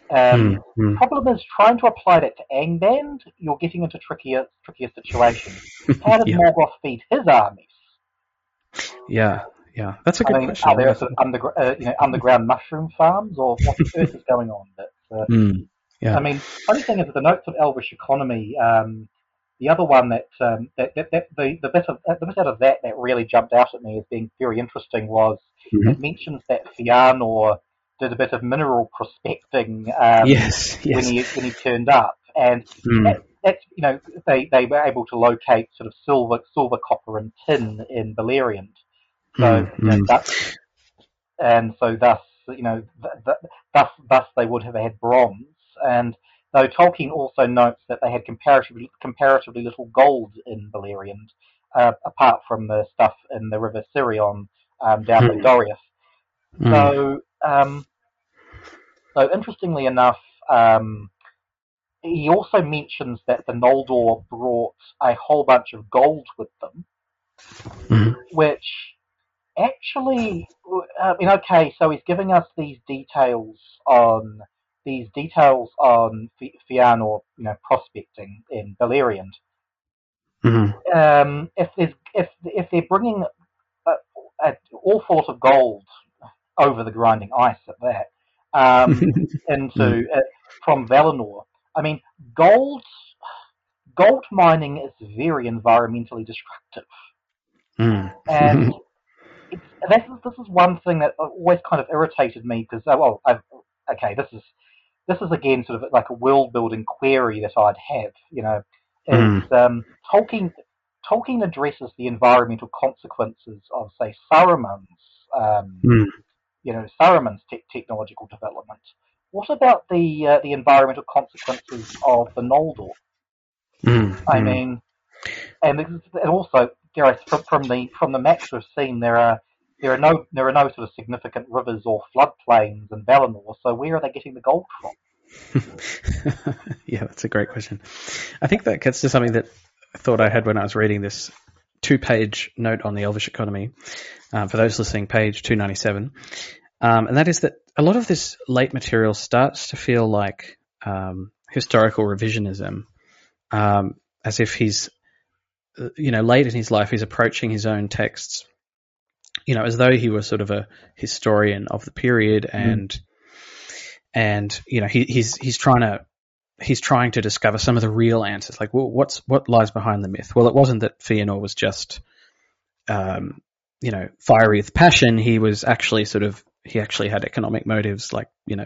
Um, mm, mm. Problem is, trying to apply that to Angband, you're getting into trickier trickier situations. How did yeah. Morgoth feed his armies? Yeah, yeah, that's a good I mean, question. Are there sort of under, uh, you know, underground mushroom farms, or what on earth is going on? That, uh, mm, yeah. I mean, funny thing is that the notes of Elvish economy. Um, the other one that, um, that, that, that the the bit of the bit out of that that really jumped out at me as being very interesting was mm-hmm. it mentions that Fëanor did a bit of mineral prospecting um, yes, yes. when he when he turned up, and mm. that, that's you know they, they were able to locate sort of silver, silver, copper, and tin in Beleriand. So mm, you know, mm. that, and so thus you know th- th- thus thus they would have had bronze. And though Tolkien also notes that they had comparatively comparatively little gold in Beleriand, uh, apart from the stuff in the River Sirion um, down mm. the Doriath. Mm. So. Um, so interestingly enough, um, he also mentions that the Noldor brought a whole bunch of gold with them, mm-hmm. which actually, I mean, okay, so he's giving us these details on these details on F- Fëanor, you know, prospecting in Beleriand. Mm-hmm. Um, if there's if if they're bringing an awful lot of gold. Over the grinding ice at that, um, into uh, from Valinor. I mean, gold gold mining is very environmentally destructive, mm. and it's, this is this is one thing that always kind of irritated me because uh, well, I've, okay, this is this is again sort of like a world building query that I'd have, you know, is mm. um, Tolkien Tolkien addresses the environmental consequences of say Saruman's. Um, mm. You know, Saruman's te- technological development. What about the uh, the environmental consequences of the Noldor? Mm, I mm. mean, and, and also, you know, from, from the from the maps we've seen, there are there are no there are no sort of significant rivers or floodplains in Valinor. So where are they getting the gold from? Yeah, that's a great question. I think that gets to something that I thought I had when I was reading this two-page note on the Elvish economy. Um, for those listening, page two ninety-seven. Um, and that is that a lot of this late material starts to feel like um, historical revisionism, um, as if he's, you know, late in his life, he's approaching his own texts, you know, as though he were sort of a historian of the period and, mm. and you know, he, he's he's trying to, he's trying to discover some of the real answers. Like, well, what's what lies behind the myth? Well, it wasn't that Fëanor was just... Um, you know, fiery with passion, he was actually sort of, he actually had economic motives like, you know,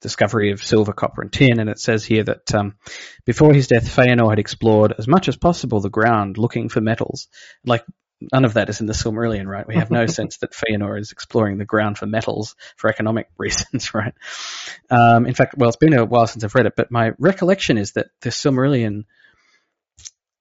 discovery of silver, copper and tin. And it says here that um, before his death, Fëanor had explored as much as possible the ground looking for metals. Like none of that is in the Silmarillion, right? We have no sense that Fëanor is exploring the ground for metals for economic reasons, right? Um, in fact, well, it's been a while since I've read it, but my recollection is that the Silmarillion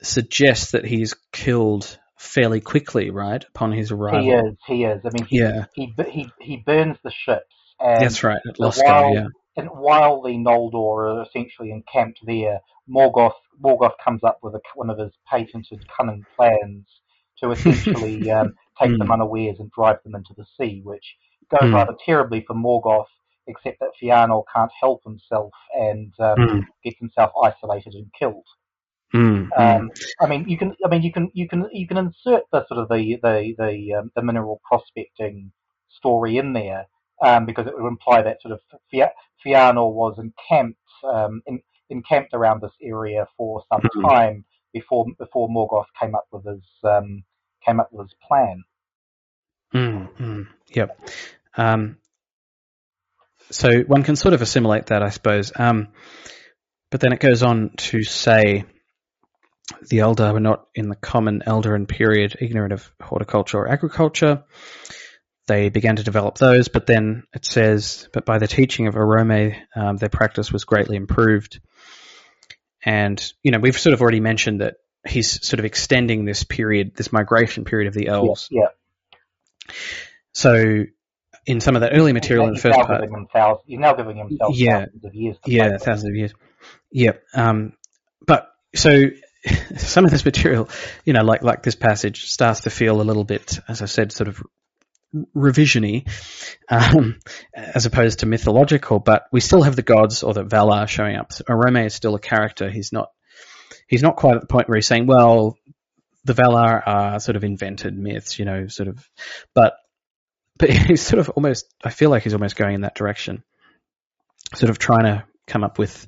suggests that he's killed fairly quickly, right, upon his arrival. He is, he is. I mean, he yeah. he, he he burns the ships. And that's right, at Loscar, yeah. And while the Noldor are essentially encamped there, Morgoth Morgoth comes up with a, one of his patented cunning plans to essentially um, take mm. them unawares and drive them into the sea, which goes mm. rather terribly for Morgoth, except that Fëanor can't help himself and um, mm. gets himself isolated and killed. Mm, um, mm. I mean, you can. I mean, you can. You can. You can insert the sort of the the the, um, the mineral prospecting story in there um, because it would imply that sort of Fëanor was encamped um, in, encamped around this area for some mm-hmm. time before before Morgoth came up with his um, came up with his plan. Mm-hmm. Yep. Um, so one can sort of assimilate that, I suppose. Um, but then it goes on to say. The elder were not in the common Eldarin period, ignorant of horticulture or agriculture. They began to develop those, but then it says, but by the teaching of Oromë, um, their practice was greatly improved. And, you know, we've sort of already mentioned that he's sort of extending this period, this migration period of the elves. Yeah. yeah. So in some of that early material in the first part... Thousands, you're now giving himself yeah, thousands of years. To yeah, thousands of years. Yeah. Um, but so... some of this material, you know, like like this passage, starts to feel a little bit, as I said, sort of revisiony, um, as opposed to mythological. But we still have the gods, or the Valar, showing up. Oromë is still a character. He's not he's not quite at the point where he's saying, well, the Valar are sort of invented myths, you know, sort of. But but he's sort of almost, I feel like he's almost going in that direction, sort of trying to come up with,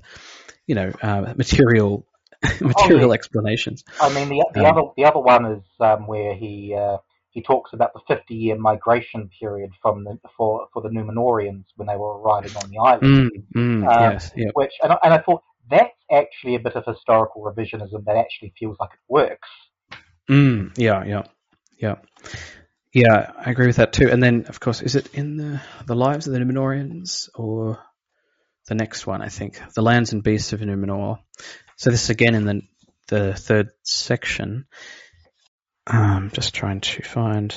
you know, uh, material. material oh, yeah. explanations. I mean, the, the um, other the other one is um, where he uh, he talks about the fifty year migration period from the, for for the Númenorians when they were arriving on the island. Mm, mm, um, yes, yeah. Which and I, and I thought that's actually a bit of historical revisionism that actually feels like it works. Mm, yeah, yeah, yeah, yeah. I agree with that too. And then, of course, is it in the the lives of the Númenorians or the next one? I think the lands and beasts of Númenor. So this is again in the the third section. Um, just trying to find.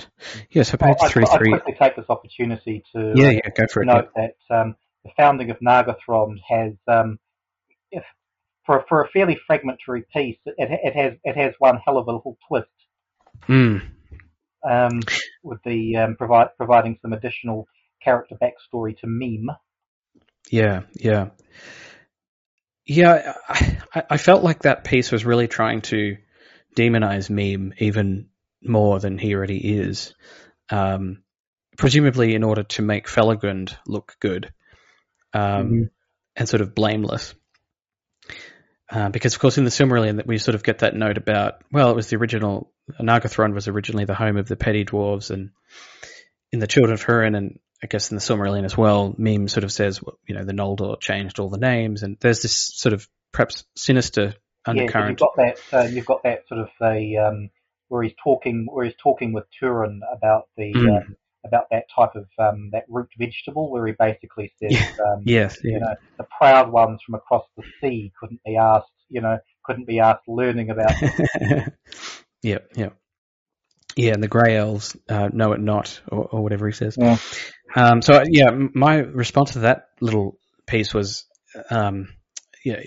Yeah, so page thirty-three. I'll quickly take this opportunity to yeah, yeah, go for it, note yeah. that um, the founding of Nargothrond has, um, if for for a fairly fragmentary piece, it, it has it has one hell of a little twist. Mm. Um, with the um, provide, providing some additional character backstory to Meme. Yeah, yeah. Yeah, I, I felt like that piece was really trying to demonize Meme even more than he already is, um, presumably in order to make Felagund look good um, mm-hmm. and sort of blameless. Uh, because, of course, in the Silmarillion, we sort of get that note about, well, it was the original, Nargothrond was originally the home of the petty dwarves and in the Children of Húrin, and I guess in the Silmarillion as well, Meme sort of says, you know, the Noldor changed all the names, and there's this sort of perhaps sinister undercurrent. Yeah, you've got that. Uh, you've got that sort of a um, where he's talking, where he's talking with Túrin about the mm. um, about that type of um, that root vegetable, where he basically says, yeah. um, yes, yeah. you know, the proud ones from across the sea couldn't be asked, you know, couldn't be asked learning about. yeah, yeah. Yeah, and the grey elves uh, know it not, or, or whatever he says. Yeah. Um, so, yeah, my response to that little piece was, um, yeah,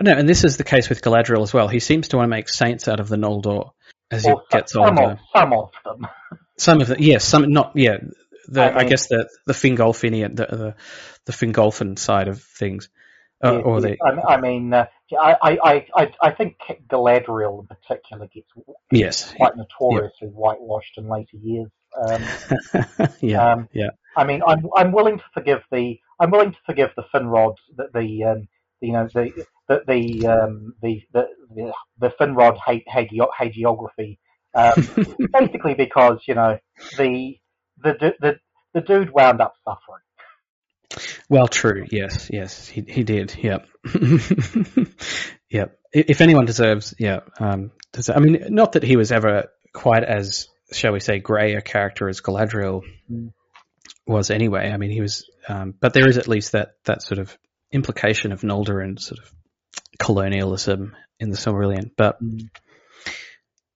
I know, and this is the case with Galadriel as well. He seems to want to make saints out of the Noldor as or he gets some older. Of, some of them. Some of them, yes, yeah, some not, yeah. The, I, mean, I guess the the Fingolfinian, the the, the Fingolfin side of things, uh, yeah, or yeah, the. I mean. Uh, I, I, I, I think Galadriel in particular gets yes, quite yeah, notoriously yeah. whitewashed in later years. Um, yeah, um, yeah. I mean, I'm I'm willing to forgive the I'm willing to forgive the Finrod that the um, you know the the the um, the, the, the, the Finrod hate hagiography um, basically because you know the the the the dude wound up suffering. Well, true. Yes, yes, he he did. Yep, yep. If anyone deserves, yeah, um, deserve, I mean, not that he was ever quite as, shall we say, grey a character as Galadriel mm. was. Anyway, I mean, he was, um, but there is at least that that sort of implication of Noldor and sort of colonialism in the Silmarillion. But mm.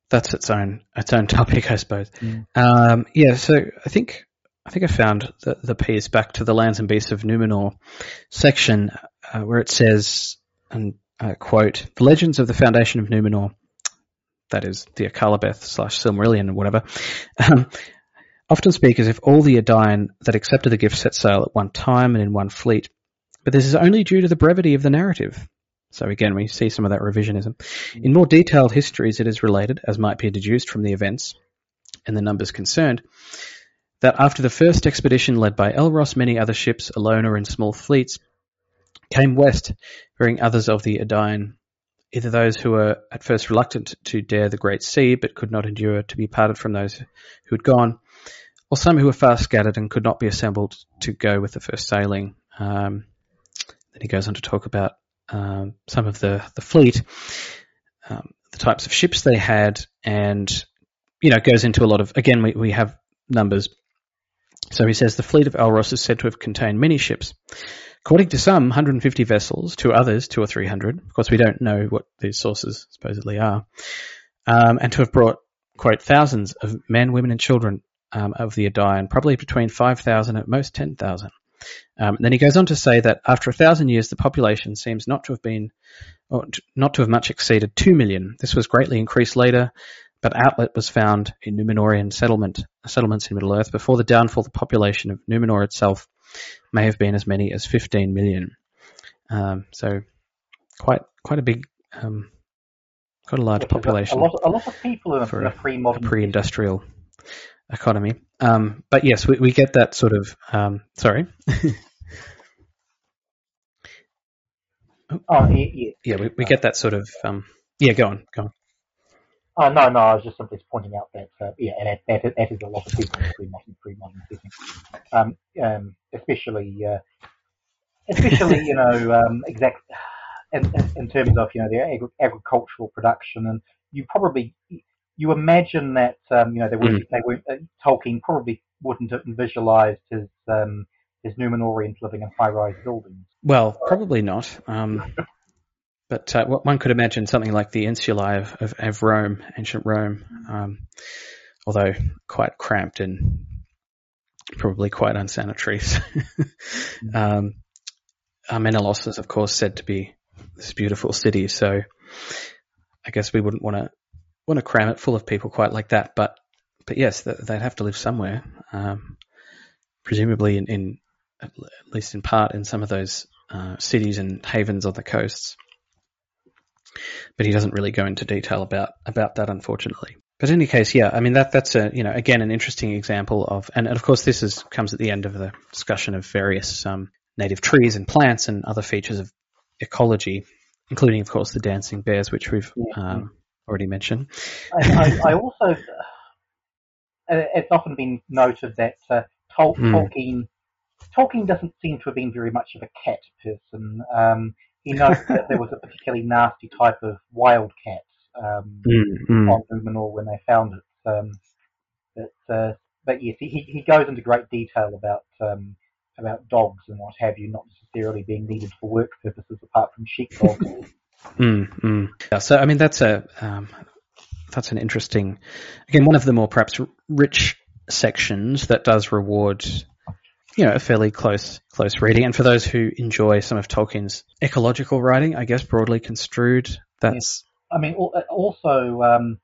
that's its own its own topic, I suppose. Mm. Um, yeah. So I think. I think I found the, the piece back to the Lands and Beasts of Númenor section uh, where it says, and uh, quote, the legends of the foundation of Númenor, that is the Akalabeth slash Silmarillion and whatever, um, often speak as if all the Edain that accepted the gift set sail at one time and in one fleet, but this is only due to the brevity of the narrative. So again, we see some of that revisionism. In more detailed histories, it is related, as might be deduced from the events and the numbers concerned, that after the first expedition led by Elros, many other ships, alone or in small fleets, came west, bearing others of the Edain, either those who were at first reluctant to dare the great sea, but could not endure to be parted from those who had gone, or some who were far scattered and could not be assembled to go with the first sailing. Um, then he goes on to talk about um, some of the, the fleet, um, the types of ships they had, and, you know, goes into a lot of, again, we, we have numbers. So he says, the fleet of Elros is said to have contained many ships. According to some, one hundred fifty vessels, to others, two or three hundred. Of course, we don't know what these sources supposedly are. Um, and to have brought, quote, thousands of men, women, and children um, of the Edain, probably between five thousand and at most ten thousand. Um, and then he goes on to say that after a thousand years, the population seems not to have been, or not to have much exceeded two million. This was greatly increased later, but outlet was found in Númenorian settlement, settlements in Middle-earth. Before the downfall, the population of Númenor itself may have been as many as fifteen million. Um, so quite quite a big, um, quite a large population. A lot, a lot of people in a, in a pre-modern, a pre-industrial economy. Um, but yes, we, we get that sort of. Um, sorry. oh yeah, yeah. yeah we, we get that sort of. Um, yeah, go on, go on. Oh, no, no, I was just simply pointing out that, uh, yeah, and that, that, that is a lot of people in pre-modern thinking, um, um, especially, uh, especially, you know, um, exact, in, in terms of, you know, their agri- agricultural production, and you probably, you imagine that, um, you know, they weren't, mm. they weren't, uh, Tolkien probably wouldn't have visualised his, um, his Númenorians living in high-rise buildings. Well, probably not, um... But uh, one could imagine something like the insulae of, of, of Rome, ancient Rome, um, although quite cramped and probably quite unsanitary. um, Armenelos is, of course, said to be this beautiful city, so I guess we wouldn't want to want to cram it full of people quite like that. But but yes, they'd have to live somewhere, um, presumably in, in at least in part in some of those uh, cities and havens on the coasts. But he doesn't really go into detail about, about that, unfortunately. But in any case, yeah, I mean, that that's a, you know, again, an interesting example of, and of course this is comes at the end of the discussion of various um, native trees and plants and other features of ecology, including, of course, the dancing bears, which we've um, already mentioned. I, I, I also, it's often been noted that uh, Tol- mm. Tolkien, Tolkien doesn't seem to have been very much of a cat person. Um, He noticed that there was a particularly nasty type of wild cat um, mm-hmm. on Númenor when they found it. Um, but, uh, but yes, he, he goes into great detail about um, about dogs and what have you, not necessarily being needed for work purposes apart from sheepdogs. mm-hmm. Yeah, so I mean that's a um, that's an interesting, again, one of the more perhaps rich sections that does reward, you know, a fairly close close reading. And for those who enjoy some of Tolkien's ecological writing, I guess, broadly construed, that's... Yes. I mean, also, um,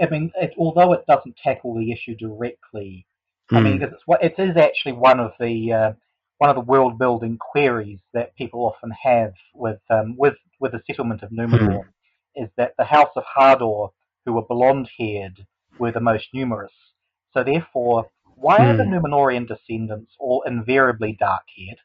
I mean, it, although it doesn't tackle the issue directly, mm. I mean, because it's, it is actually one of the uh, one of the world-building queries that people often have with um, with, with the settlement of Númenor, mm. is that the House of Hador, who were blonde-haired, were the most numerous. So therefore... Why are the Númenorian descendants all invariably dark-haired?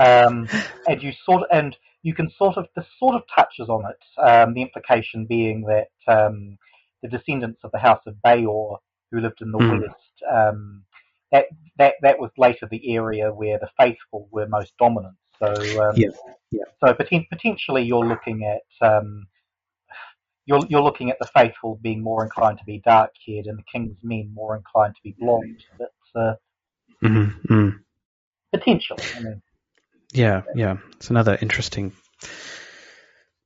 um, and you sort of, and you can sort of this sort of touches on it. Um, the implication being that um, the descendants of the House of Beor, who lived in the mm. west, um, that that that was later the area where the faithful were most dominant. So um, yeah. Yeah. so poten- potentially you're looking at. Um, You're, you're looking at the faithful being more inclined to be dark-haired and the king's men more inclined to be blonde. That's uh, mm-hmm, mm. potential. I mean. Yeah, yeah. It's another interesting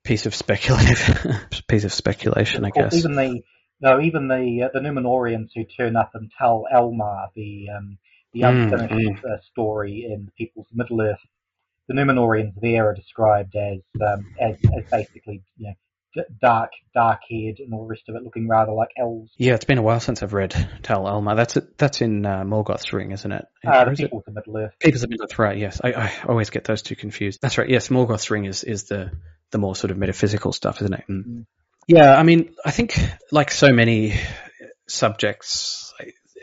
piece of speculative piece of speculation, of I course, guess. Even the no, even the uh, the Númenorians who turn up and tell Elmar the um, the unfinished mm-hmm. uh, story in the Peoples of Middle-earth. The Númenorians there are described as um, as, as basically, you know, dark, dark-haired and all the rest of it, looking rather like elves. Yeah, it's been a while since I've read Tal Elmar. That's a, that's in uh, Morgoth's Ring, isn't it? Uh, the is Peoples of Middle-earth. Peoples of Middle-earth, right, yes. I, I always get those two confused. That's right, yes, Morgoth's Ring is, is the, the more sort of metaphysical stuff, isn't it? And, mm. yeah, I mean, I think like so many subjects,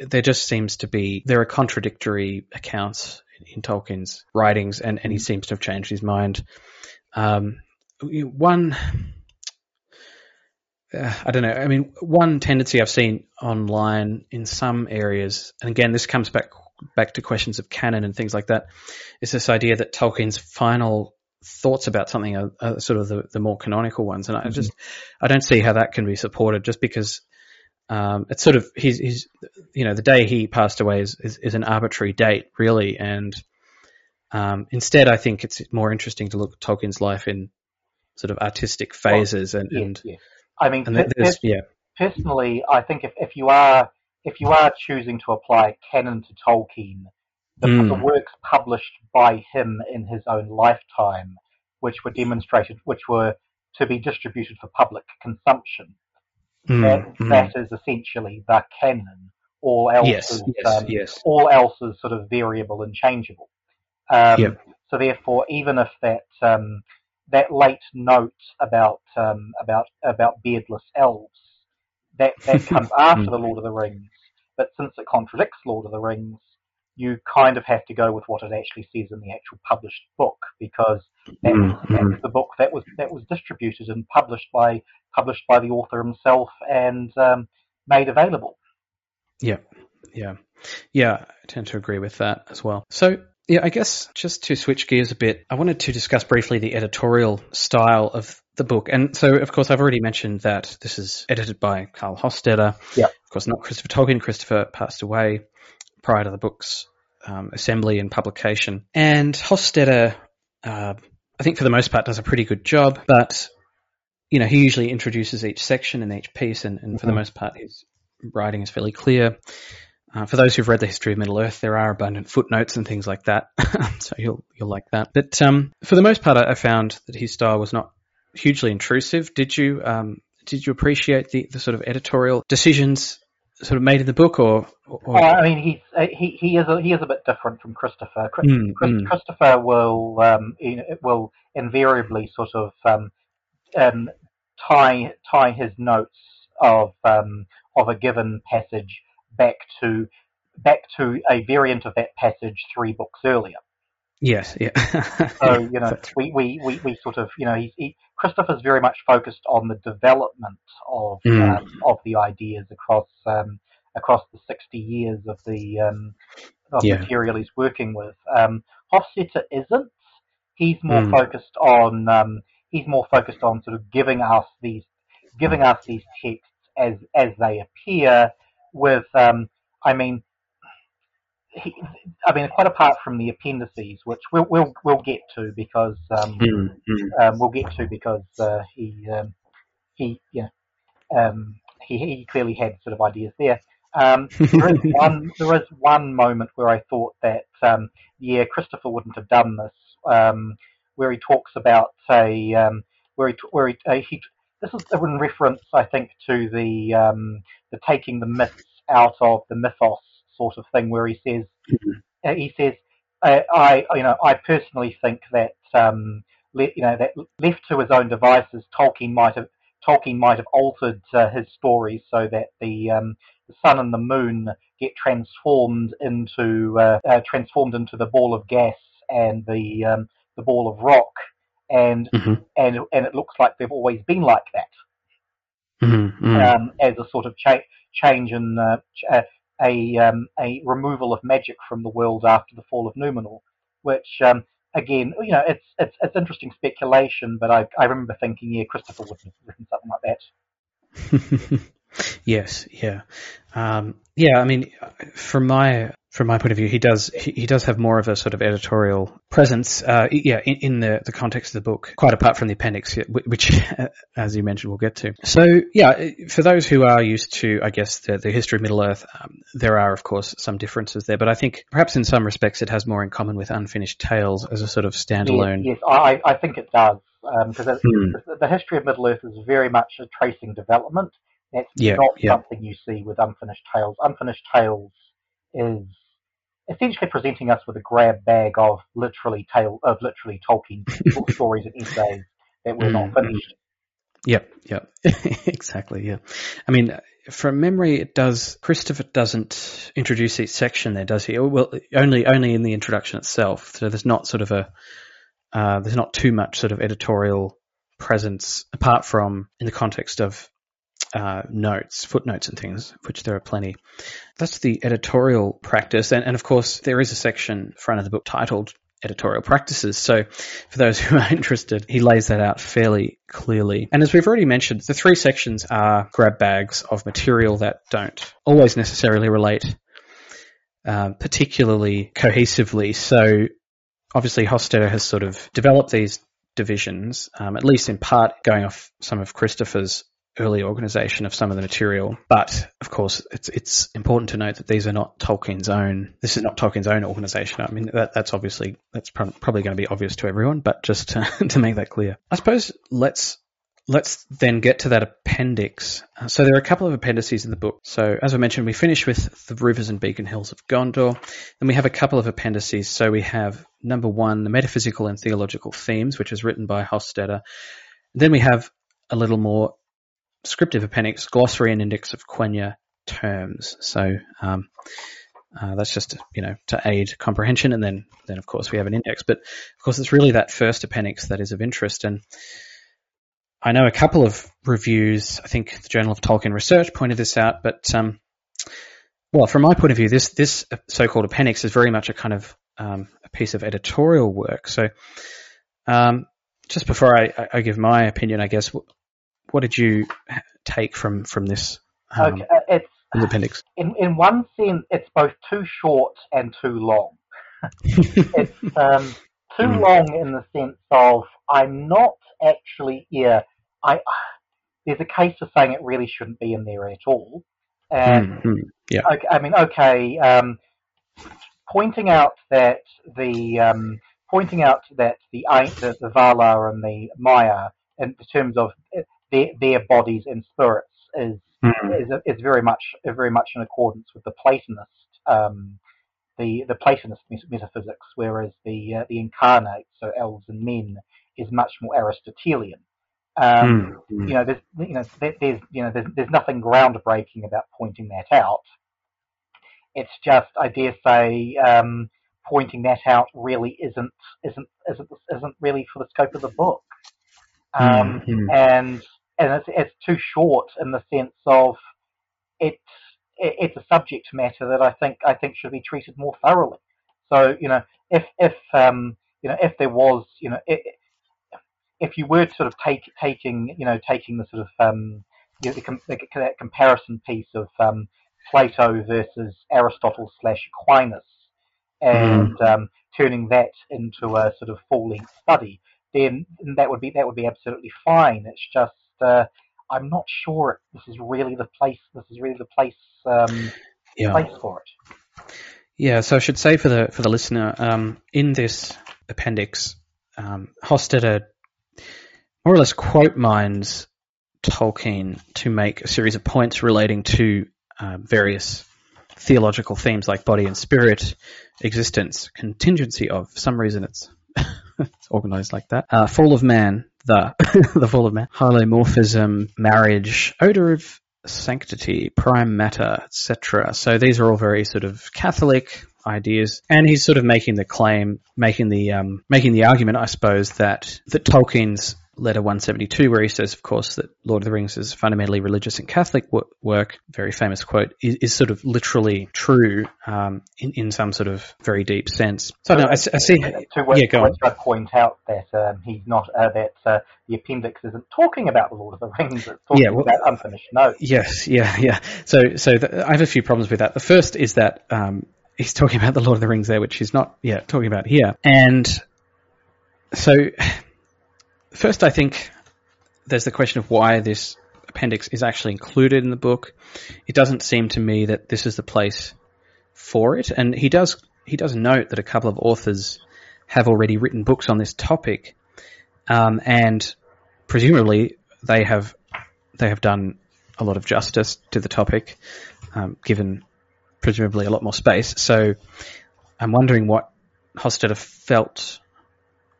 there just seems to be, there are contradictory accounts in Tolkien's writings, and, and he seems to have changed his mind. Um, one... Uh, I don't know. I mean, one tendency I've seen online in some areas, and again, this comes back back to questions of canon and things like that, is this idea that Tolkien's final thoughts about something are, are sort of the, the more canonical ones. And I just, I don't see how that can be supported, just because um, it's sort of he's, he's, you know, the day he passed away is is, is an arbitrary date, really. And um, instead, I think it's more interesting to look at Tolkien's life in sort of artistic phases well, and. Yeah, and yeah. I mean, per- yeah. personally, I think if, if you are if you are choosing to apply canon to Tolkien, the, mm. the works published by him in his own lifetime, which were demonstrated, which were to be distributed for public consumption, mm. that, mm. that is essentially the canon. All else, yes, is, yes, um, yes. all else is sort of variable and changeable. Um, yep. So therefore, even if that um, that late note about um, about about beardless elves that, that comes after the Lord of the Rings, but since it contradicts Lord of the Rings, you kind of have to go with what it actually says in the actual published book, because that, mm-hmm. that's the book that was that was distributed and published by published by the author himself and um, made available. Yeah, yeah, yeah. I tend to agree with that as well. So, yeah, I guess just to switch gears a bit, I wanted to discuss briefly the editorial style of the book. And so, of course, I've already mentioned that this is edited by Carl Hostetter. Yeah. Of course, not Christopher Tolkien. Christopher passed away prior to the book's um, assembly and publication. And Hostetter, uh, I think for the most part, does a pretty good job. But, you know, he usually introduces each section and each piece, and, and for mm-hmm. the most part, he's... writing is fairly clear. Uh, for those who've read the History of Middle-earth, there are abundant footnotes and things like that, so you'll you'll like that. But um, for the most part, I, I found that his style was not hugely intrusive. Did you um, did you appreciate the, the sort of editorial decisions sort of made in the book, or? or, or... Uh, I mean, he's uh, he he is a, he is a bit different from Christopher. Chris, mm, Chris, mm. Christopher will um, you know, will invariably sort of um, um, tie tie his notes of um, of a given passage back to back to a variant of that passage three books earlier. Yes, yeah. So you know, we, we, we, we sort of you know, he, he, Christopher's very much focused on the development of mm. um, of the ideas across um, across the sixty years of the um, of yeah. material he's working with. Um, Hostetter isn't. He's more mm. focused on um, he's more focused on sort of giving us these giving us these texts as as they appear, with um, I mean, he, I mean quite apart from the appendices, which we'll we'll, we'll get to because um, mm-hmm. um, we'll get to because uh, he um, he yeah um, he, he clearly had sort of ideas there. Um, there is one there is one moment where I thought that um, yeah Christopher wouldn't have done this, um, where he talks about a um, where he where he, uh, he this is in reference, I think, to the um, the taking the myths out of the mythos sort of thing, where he says mm-hmm. uh, he says I, I you know I personally think that um, le- you know that left to his own devices, Tolkien might have Tolkien might have altered uh, his stories so that the um, the sun and the moon get transformed into uh, uh, transformed into the ball of gas and the um, the ball of rock. And mm-hmm. and and it looks like they've always been like that, mm-hmm. Mm-hmm. Um, as a sort of cha- change in uh, ch- a um, a removal of magic from the world after the fall of Númenor, which um, again, you know, it's it's it's interesting speculation, but I I remember thinking, yeah, Christopher would have written something like that. Yes, yeah, um, yeah. I mean, from my from my point of view, he does he, he does have more of a sort of editorial presence, uh, yeah, in, in the, the context of the book. Quite apart from the appendix, which, as you mentioned, we'll get to. So, yeah, for those who are used to, I guess, the, the history of Middle-earth, um, there are, of course, some differences there. But I think perhaps in some respects it has more in common with Unfinished Tales as a sort of standalone. Yes, yes I, I think it does, because um, hmm. the history of Middle-earth is very much a tracing development. That's yeah, not yeah. something you see with Unfinished Tales. Unfinished Tales is essentially presenting us with a grab bag of literally tale of literally Tolkien book stories and essays that were not finished. Yep, yep, exactly. Yeah, I mean, from memory, it does. Christopher doesn't introduce each section there, does he? Well, only only in the introduction itself. So there's not sort of a uh, there's not too much sort of editorial presence apart from in the context of. Uh, notes, footnotes and things, which there are plenty. That's the editorial practice. And, and of course, there is a section in front of the book titled Editorial Practices. So for those who are interested, he lays that out fairly clearly. And as we've already mentioned, the three sections are grab bags of material that don't always necessarily relate uh, particularly cohesively. So obviously Hostetter has sort of developed these divisions, um, at least in part going off some of Christopher's early organization of some of the material. But of course, it's it's important to note that these are not Tolkien's own. This is not Tolkien's own organization. I mean, that, that's obviously that's pro- probably going to be obvious to everyone, but just to, to make that clear, I suppose let's let's then get to that appendix. Uh, so there are a couple of appendices in the book. So as I mentioned, we finish with the rivers and beacon hills of Gondor. Then we have a couple of appendices. So we have number one, the metaphysical and theological themes, which is written by Hostetter. Then we have a little more descriptive appendix, glossary and index of Quenya terms. So um, uh, that's just, you know, to aid comprehension. And then, then, of course, we have an index. But, of course, it's really that first appendix that is of interest. And I know a couple of reviews, I think the Journal of Tolkien Research pointed this out, but, um, well, from my point of view, this this so-called appendix is very much a kind of um, a piece of editorial work. So um, just before I, I give my opinion, I guess, what did you take from from this um, okay, it's, from the appendix? In, in one sense, it's both too short and too long. It's um, too mm. long in the sense of I'm not actually here. I there's a case for saying it really shouldn't be in there at all. And mm, mm, yeah, okay, I mean, okay, um, pointing out that the um, pointing out that the the, the Valar and the Maiar in terms of Their, their bodies and spirits is mm-hmm. is, is very much very much in accordance with the Platonist um, the the Platonist metaphysics, whereas the uh, the incarnate, so elves and men, is much more Aristotelian. Um, mm-hmm. You know, there's you know there's you know there's, there's nothing groundbreaking about pointing that out. It's just, I dare say, um, pointing that out really isn't isn't isn't isn't really for the scope of the book, um, mm-hmm. and. And it's, it's too short in the sense of it's it's a subject matter that I think I think should be treated more thoroughly. So you know if if um, you know if there was you know if, if you were sort of take, taking you know taking the sort of um, you know, the, the, that comparison piece of um, Plato versus Aristotle slash Aquinas and mm. um, turning that into a sort of full length study, then that would be that would be absolutely fine. It's just Uh, I'm not sure this is really the place. This is really the place. Um, yeah. place for it. Yeah. So I should say for the for the listener, um, in this appendix, um, Hostetter more or less quote mines Tolkien to make a series of points relating to uh, various theological themes like body and spirit, existence, contingency of. For some reason, it's it's organized like that. Uh, fall of man. The, the fall of man, hylomorphism, marriage, odor of sanctity, prime matter, et cetera. So these are all very sort of Catholic ideas, and he's sort of making the claim, making the um, making the argument, I suppose, that that Tolkien's letter one seventy-two, where he says, of course, that Lord of the Rings is fundamentally religious and Catholic work, very famous quote, is, is sort of literally true um, in, in some sort of very deep sense. So, so no, I, I see. To which, yeah, go on. I point out that um, he's not uh, that uh, the appendix isn't talking about the Lord of the Rings; it's talking yeah, well, about unfinished notes. Yes, yeah, yeah. So, so the, I have a few problems with that. The first is that um, he's talking about the Lord of the Rings there, which he's not, yeah, talking about here, and so. First, I think there's the question of why this appendix is actually included in the book. It doesn't seem to me that this is the place for it. And he does he does note that a couple of authors have already written books on this topic, um, and presumably they have they have done a lot of justice to the topic, um, given presumably a lot more space. So I'm wondering what Hostetter felt.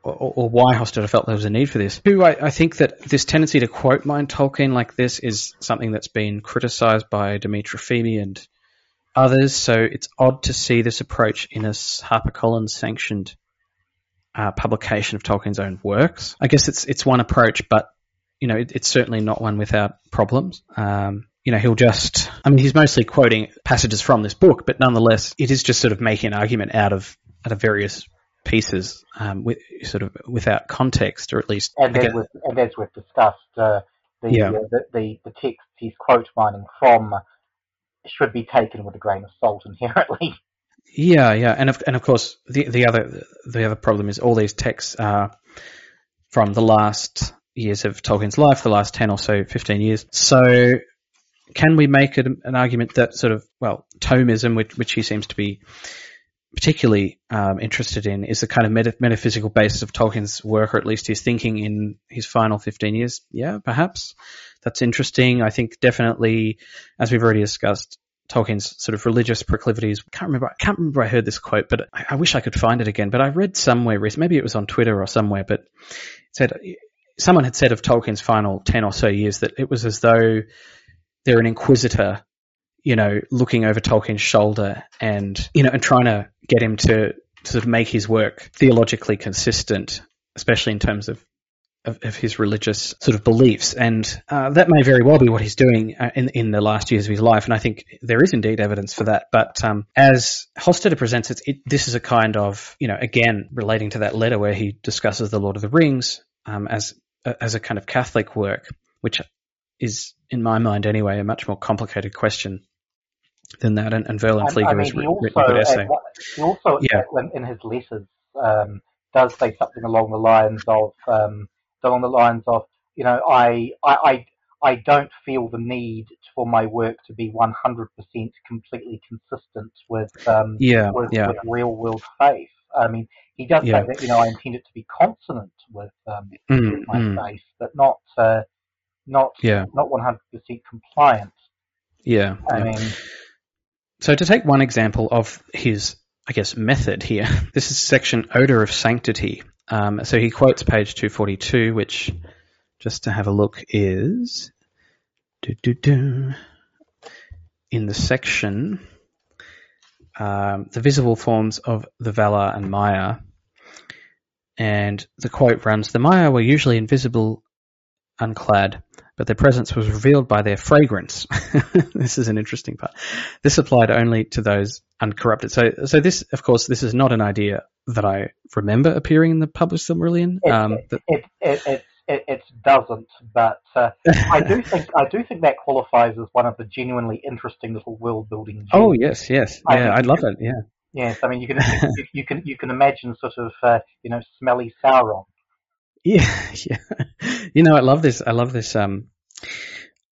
Or, or why Hostetter felt there was a need for this. Who I, I think that this tendency to quote mine Tolkien like this is something that's been criticised by Dimitri Femi and others, so it's odd to see this approach in a HarperCollins-sanctioned uh, publication of Tolkien's own works. I guess it's it's one approach, but you know it, it's certainly not one without problems. Um, you know, he'll just... I mean, he's mostly quoting passages from this book, but nonetheless, it is just sort of making an argument out of out of various... pieces um, with, sort of without context, or at least, and as, with, and as we've discussed, uh, the, yeah. uh, the the the text he's quote mining from should be taken with a grain of salt inherently. Yeah, yeah, and of and of course the the other the other problem is all these texts are from the last years of Tolkien's life, the last ten or so, fifteen years. So can we make an, an argument that sort of, well, Thomism, which, which he seems to be particularly um, interested in, is the kind of meta- metaphysical basis of Tolkien's work, or at least his thinking in his final fifteen years? Yeah, perhaps. That's interesting. I think definitely, as we've already discussed, Tolkien's sort of religious proclivities. I can't remember. I can't remember. I heard this quote, but I, I wish I could find it again. But I read somewhere recently, maybe it was on Twitter or somewhere, but it said someone had said of Tolkien's final ten or so years that it was as though they're an inquisitor, you know, looking over Tolkien's shoulder and, you know, and trying to get him to sort of make his work theologically consistent, especially in terms of Of, of his religious sort of beliefs. And uh, that may very well be what he's doing uh, in in the last years of his life, and I think there is indeed evidence for that. But um, as Hostetter presents it, it, this is a kind of, you know, again, relating to that letter where he discusses the Lord of the Rings um, as uh, as a kind of Catholic work, which is, in my mind anyway, a much more complicated question than that. And, and Verlin Flieger I mean, has written also, a good essay. He also, yeah. in his letters, um, does say something along the lines of... Um, along the lines of, you know, I, I, I don't feel the need for my work to be one hundred percent completely consistent with, um, yeah, with, yeah. with real world faith. I mean, he does yeah. say that, you know, I intend it to be consonant with, um, mm, with my mm. faith, but not, uh, not, yeah. not one hundred percent compliant. Yeah. I yeah. mean, so to take one example of his, I guess, method here, this is section Odor of Sanctity. Um, so he quotes page two forty-two, which, just to have a look, is in the section um, The Visible Forms of the Valar and Maya. And the quote runs, "The Maya were usually invisible, unclad, but their presence was revealed by their fragrance." This is an interesting part. "This applied only to those uncorrupted." So, so this, of course, this is not an idea that I remember appearing in the published Silmarillion. It, um, it, it, it, it, it, it doesn't, but uh, I do think I do think that qualifies as one of the genuinely interesting little world building. Oh yes, yes, I yeah, I love it. Yeah, yes. I mean, you can you, you can you can imagine sort of uh, you know, smelly Sauron. Yeah, yeah. You know, I love this. I love this. Um,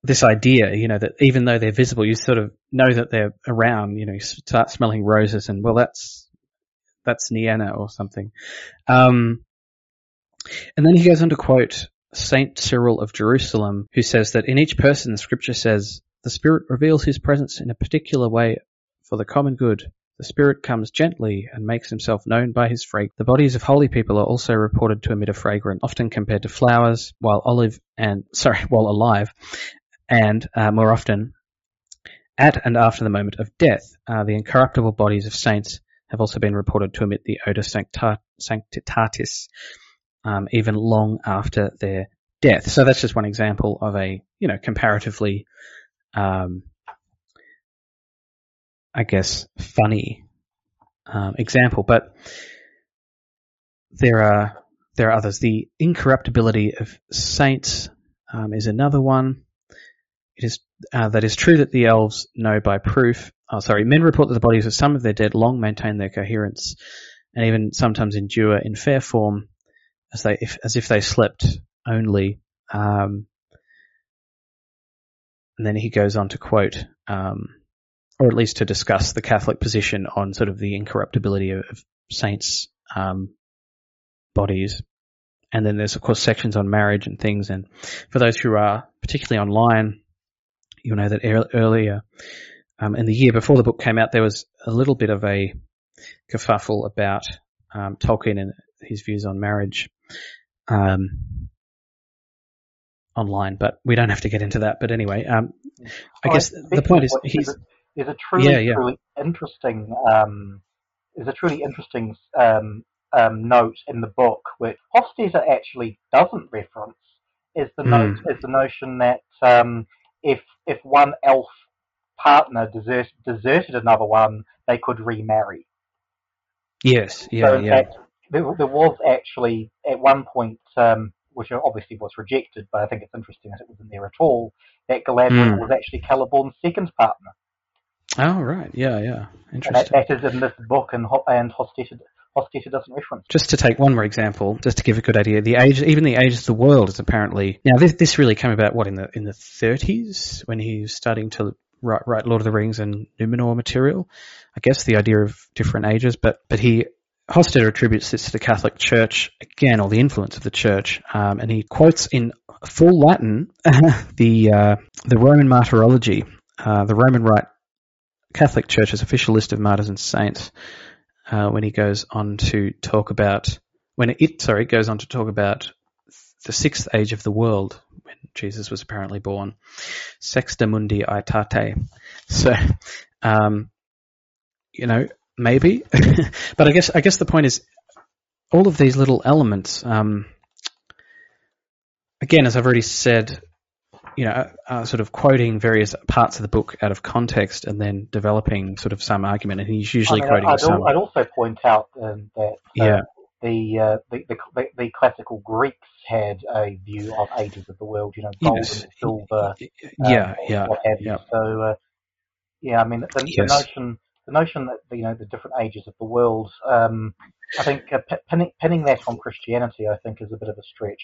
this idea, you know, that even though they're visible, you sort of know that they're around. You know, you start smelling roses, and well, that's that's Nienna or something. Um, and then he goes on to quote Saint Cyril of Jerusalem, who says that in each person, the Scripture says, the Spirit reveals his presence in a particular way for the common good. The Spirit comes gently and makes himself known by his fragrance. The bodies of holy people are also reported to emit a fragrance, often compared to flowers, while olive and sorry, while alive, and uh, more often at and after the moment of death. Uh, the incorruptible bodies of saints have also been reported to emit the odor sancta- sanctitatis, um, even long after their death. So that's just one example of a, you know, comparatively, um, I guess, funny um, example, but there are there are others. The incorruptibility of saints um, is another one. It is uh, that is true that the elves know by proof. Oh, sorry. Men report that the bodies of some of their dead long maintain their coherence, and even sometimes endure in fair form, as they if, as if they slept only. Um, and then he goes on to quote. Um, or at least to discuss the Catholic position on sort of the incorruptibility of, of saints' um, bodies. And then there's, of course, sections on marriage and things. And for those who are particularly online, you'll know that er- earlier um, in the year before the book came out, there was a little bit of a kerfuffle about um, Tolkien and his views on marriage um, online. But we don't have to get into that. But anyway, um, I oh, guess I the point is he's... Is a truly, yeah, yeah. truly interesting um, is a truly interesting um, um, note in the book, which Hostetter actually doesn't reference, is the mm. note is the notion that um, if if one elf partner desert, deserted another one, they could remarry. Yes, yeah, so in yeah. fact, there, there was actually at one point, um, which obviously was rejected, but I think it's interesting that it wasn't there at all, that Galadriel mm. was actually Celeborn's second partner. Oh, right. Yeah, yeah. Interesting. And that, that is in this book, and, and Hostetter, Hostetter doesn't reference. Just to take one more example, just to give a good idea, the age, even the age of the world is apparently now. This this really came about what in the in the thirties when he was starting to write, write Lord of the Rings and Númenor material. I guess the idea of different ages, but but he. Hostetter attributes this to the Catholic Church, again, or the influence of the Church, um, and he quotes in full Latin the uh, the Roman martyrology, uh, the Roman Rite Catholic Church's official list of martyrs and saints, uh, when he goes on to talk about when it sorry goes on to talk about the sixth age of the world when Jesus was apparently born, Sexta Mundi Aetate. So, um, you know. Maybe, but I guess I guess the point is all of these little elements. Um, again, as I've already said, you know, uh, sort of quoting various parts of the book out of context and then developing sort of some argument, and he's usually I mean, quoting I'd, some. I'd also point out um, that uh, yeah. the, uh, the, the, the the classical Greeks had a view of ages of the world, you know, gold yes. and silver, yeah, um, yeah, what have yeah. you. So, uh, yeah, I mean, the, yes. the notion. The notion that, you know, the different ages of the world, um, I think uh, p- pinning, pinning that on Christianity, I think, is a bit of a stretch.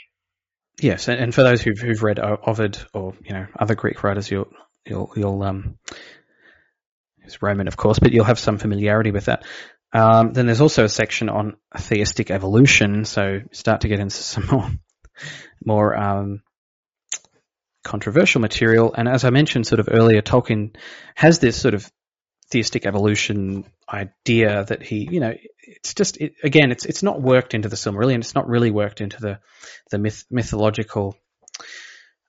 Yes, and, and for those who've, who've read Ovid or, you know, other Greek writers, you'll, you'll, you'll um, it's Roman, of course, but you'll have some familiarity with that. Um, then there's also a section on theistic evolution, so start to get into some more, more um, controversial material. And as I mentioned sort of earlier, Tolkien has this sort of theistic evolution idea that he, you know, it's just, it, again, it's it's not worked into the Silmarillion. It's not really worked into the the myth, mythological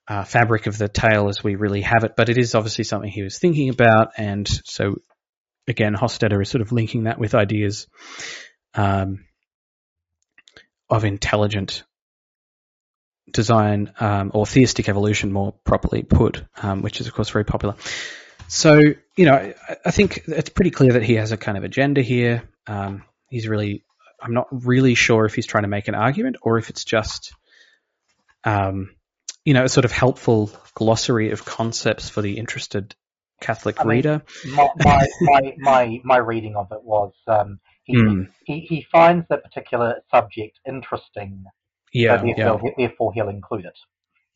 uh, fabric of the tale as we really have it. But it is obviously something he was thinking about. And so, again, Hostetter is sort of linking that with ideas um, of intelligent design um, or theistic evolution, more properly put, um, which is, of course, very popular. So, you know, I think it's pretty clear that he has a kind of agenda here. Um, he's really, I'm not really sure if he's trying to make an argument or if it's just, um, you know, a sort of helpful glossary of concepts for the interested Catholic I reader. Mean, my, my, my, my, my reading of it was um, he, mm. he, he finds that particular subject interesting. Yeah, so therefore, yeah. therefore he'll include it.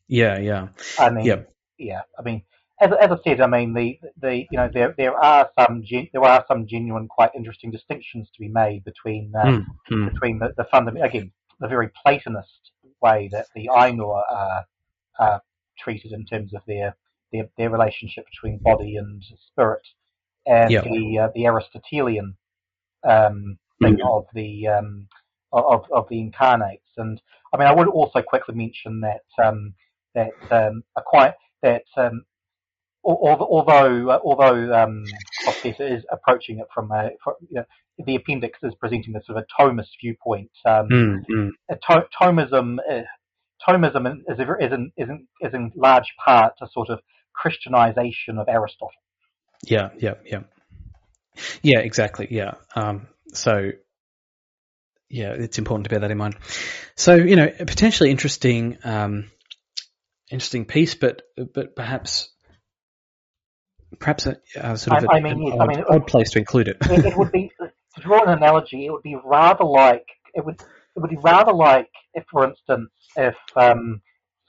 Yeah, yeah. I mean, yeah, yeah I mean. As, as I said, I mean, the, the you know there there are some gen, there are some genuine, quite interesting distinctions to be made between uh, mm, mm. between the, the fundamental, again, the very Platonist way that the Ainur are, are treated in terms of their their, their relationship between body and spirit, and yep. the uh, the Aristotelian um, thing mm. of the um, of of the incarnates. And I mean, I would also quickly mention that um, that um, a quite that. Um, Although, although um, Hostetter is approaching it from, a, from you know, the appendix is presenting a sort of a Thomist viewpoint. Um, mm-hmm. a to- Thomism, uh, Thomism is, a, is, in, is, in, is in large part a sort of Christianization of Aristotle. Yeah, yeah, yeah, yeah, exactly. Yeah, um, so yeah, it's important to bear that in mind. So you know, a potentially interesting, um, interesting piece, but but perhaps. Perhaps a, a sort of I, a, I mean, an yes. odd, I mean, odd place to include it. it. It would be, to draw an analogy, it would be rather like it would it would be rather like if, for instance, if um,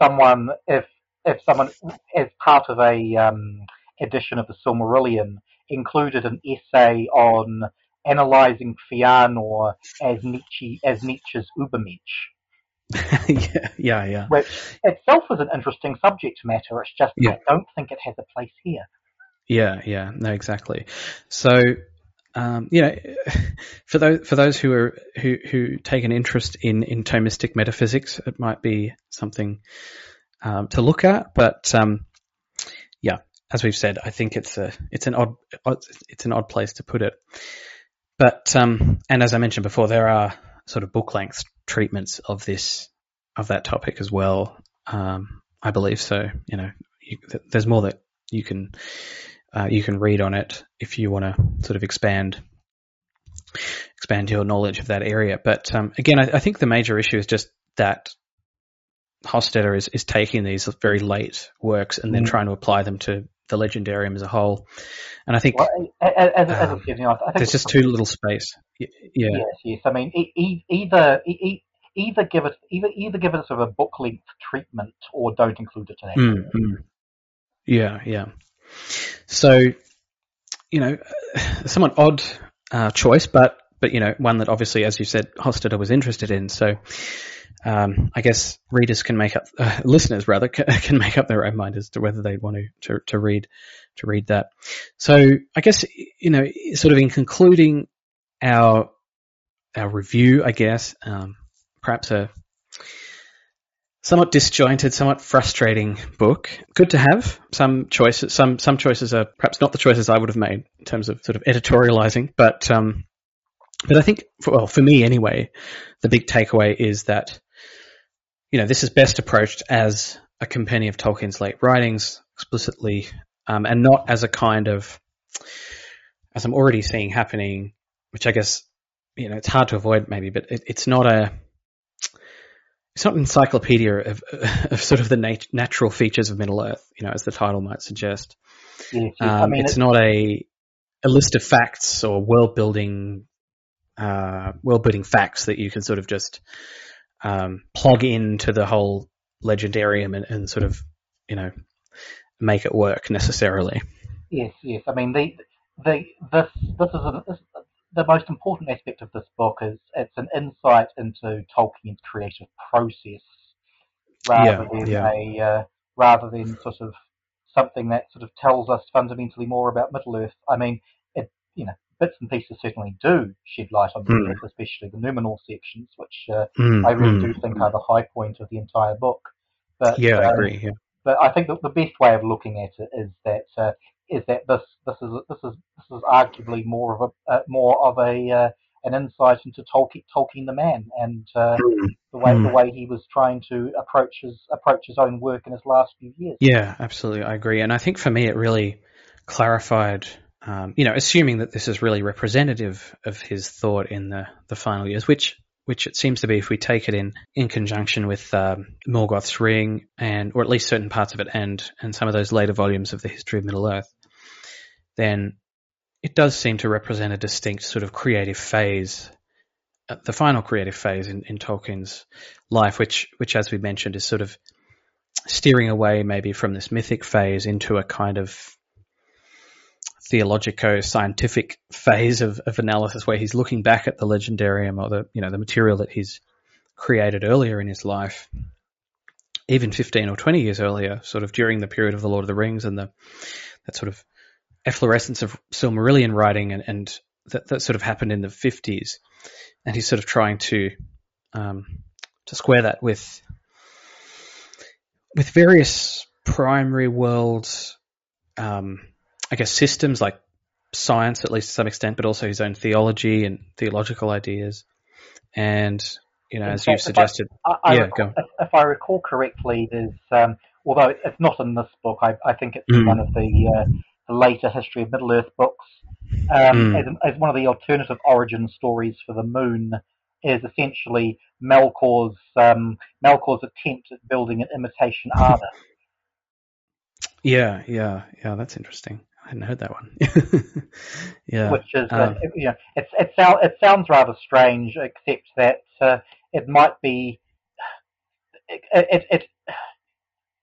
someone if if someone as part of a um, edition of the Silmarillion included an essay on analysing Fëanor as Nietzsche as Nietzsche's Übermensch. yeah, yeah, yeah. Which itself is an interesting subject matter. It's just yeah. I don't think it has a place here. Yeah, yeah, no, exactly. So, um, you know, for those for those who are who, who take an interest in, in Thomistic metaphysics, it might be something um, to look at. But um, yeah, as we've said, I think it's a it's an odd it's an odd place to put it. But um, and as I mentioned before, there are sort of book length treatments of this of that topic as well. Um, I believe so. You know, you, there's more that you can. Uh, you can read on it if you want to sort of expand expand your knowledge of that area. But um, again, I, I think the major issue is just that Hostetter is, is taking these very late works and then mm. trying to apply them to the legendarium as a whole. And I think well, as, as, um, as a, you know, I think there's just too little space. Yeah. Yes, yes. I mean, e- e- either e- either give it either either give it sort of a book length treatment, or don't include it in it. Mm-hmm. Yeah, yeah. So, you know, somewhat odd uh, choice, but but you know, one that obviously, as you said, Hostetter was interested in. So, um, I guess readers can make up, uh, listeners rather, can, can make up their own mind as to whether they want to, to to read to read that. So, I guess you know, sort of in concluding our our review, I guess um, perhaps a somewhat disjointed, somewhat frustrating book. Good to have some choices. Some some choices are perhaps not the choices I would have made in terms of sort of editorializing, but um, but I think, for, well, for me anyway, the big takeaway is that you know this is best approached as a compendium of Tolkien's late writings, explicitly, um, and not as a kind of, as I'm already seeing happening, which I guess you know it's hard to avoid maybe, but it, it's not a It's not an encyclopedia of, of sort of the nat- natural features of Middle-earth, you know, as the title might suggest. Yes, yes. Um, I mean, it's, it's not a a list of facts or world building, uh, world building facts that you can sort of just um, plug into the whole legendarium and, and sort of, you know, make it work necessarily. Yes, yes. I mean, the the this this is a, this, the most important aspect of this book is it's an insight into Tolkien's creative process, rather yeah, than yeah. a uh, rather than sort of something that sort of tells us fundamentally more about Middle-earth. I mean, it, you know, bits and pieces certainly do shed light on Middle-earth, mm. especially the Númenor sections, which uh, mm, I really mm, do think mm. are the high point of the entire book. But yeah, um, I agree. Yeah. But I think that the best way of looking at it is that. Uh, Is that this? This is this is this is arguably more of a uh, more of a uh, an insight into Tolkien, Tolkien the man, and uh, mm. the way mm. the way he was trying to approach his approach his own work in his last few years. Yeah, absolutely, I agree. And I think for me, it really clarified. Um, you know, assuming that this is really representative of his thought in the, the final years, which which it seems to be if we take it in in conjunction with um, Morgoth's Ring, and or at least certain parts of it, and and some of those later volumes of the History of Middle-earth. Then it does seem to represent a distinct sort of creative phase, the final creative phase in, in Tolkien's life, which, which, as we mentioned, is sort of steering away maybe from this mythic phase into a kind of theologico-scientific phase of, of analysis, where he's looking back at the legendarium or the, you know, the material that he's created earlier in his life, even fifteen or twenty years earlier, sort of during the period of the Lord of the Rings and the that sort of efflorescence of Silmarillion writing, and, and that, that sort of happened in the fifties, and he's sort of trying to um, to square that with with various primary world, um, I guess, systems like science, at least to some extent, but also his own theology and theological ideas, and you know, in as fact, you've suggested, I, I, yeah, I recall, go on. If I recall correctly, there's um, although it's not in this book, I, I think it's mm. one of the uh, the later History of Middle-earth books, um, mm. as, an, as one of the alternative origin stories for the moon, is essentially Melkor's um, Melkor's attempt at building an imitation Arda. yeah, yeah, yeah. That's interesting. I hadn't heard that one. yeah, which is um, uh, you know, it's it sounds it sounds rather strange, except that uh, it might be it. it, it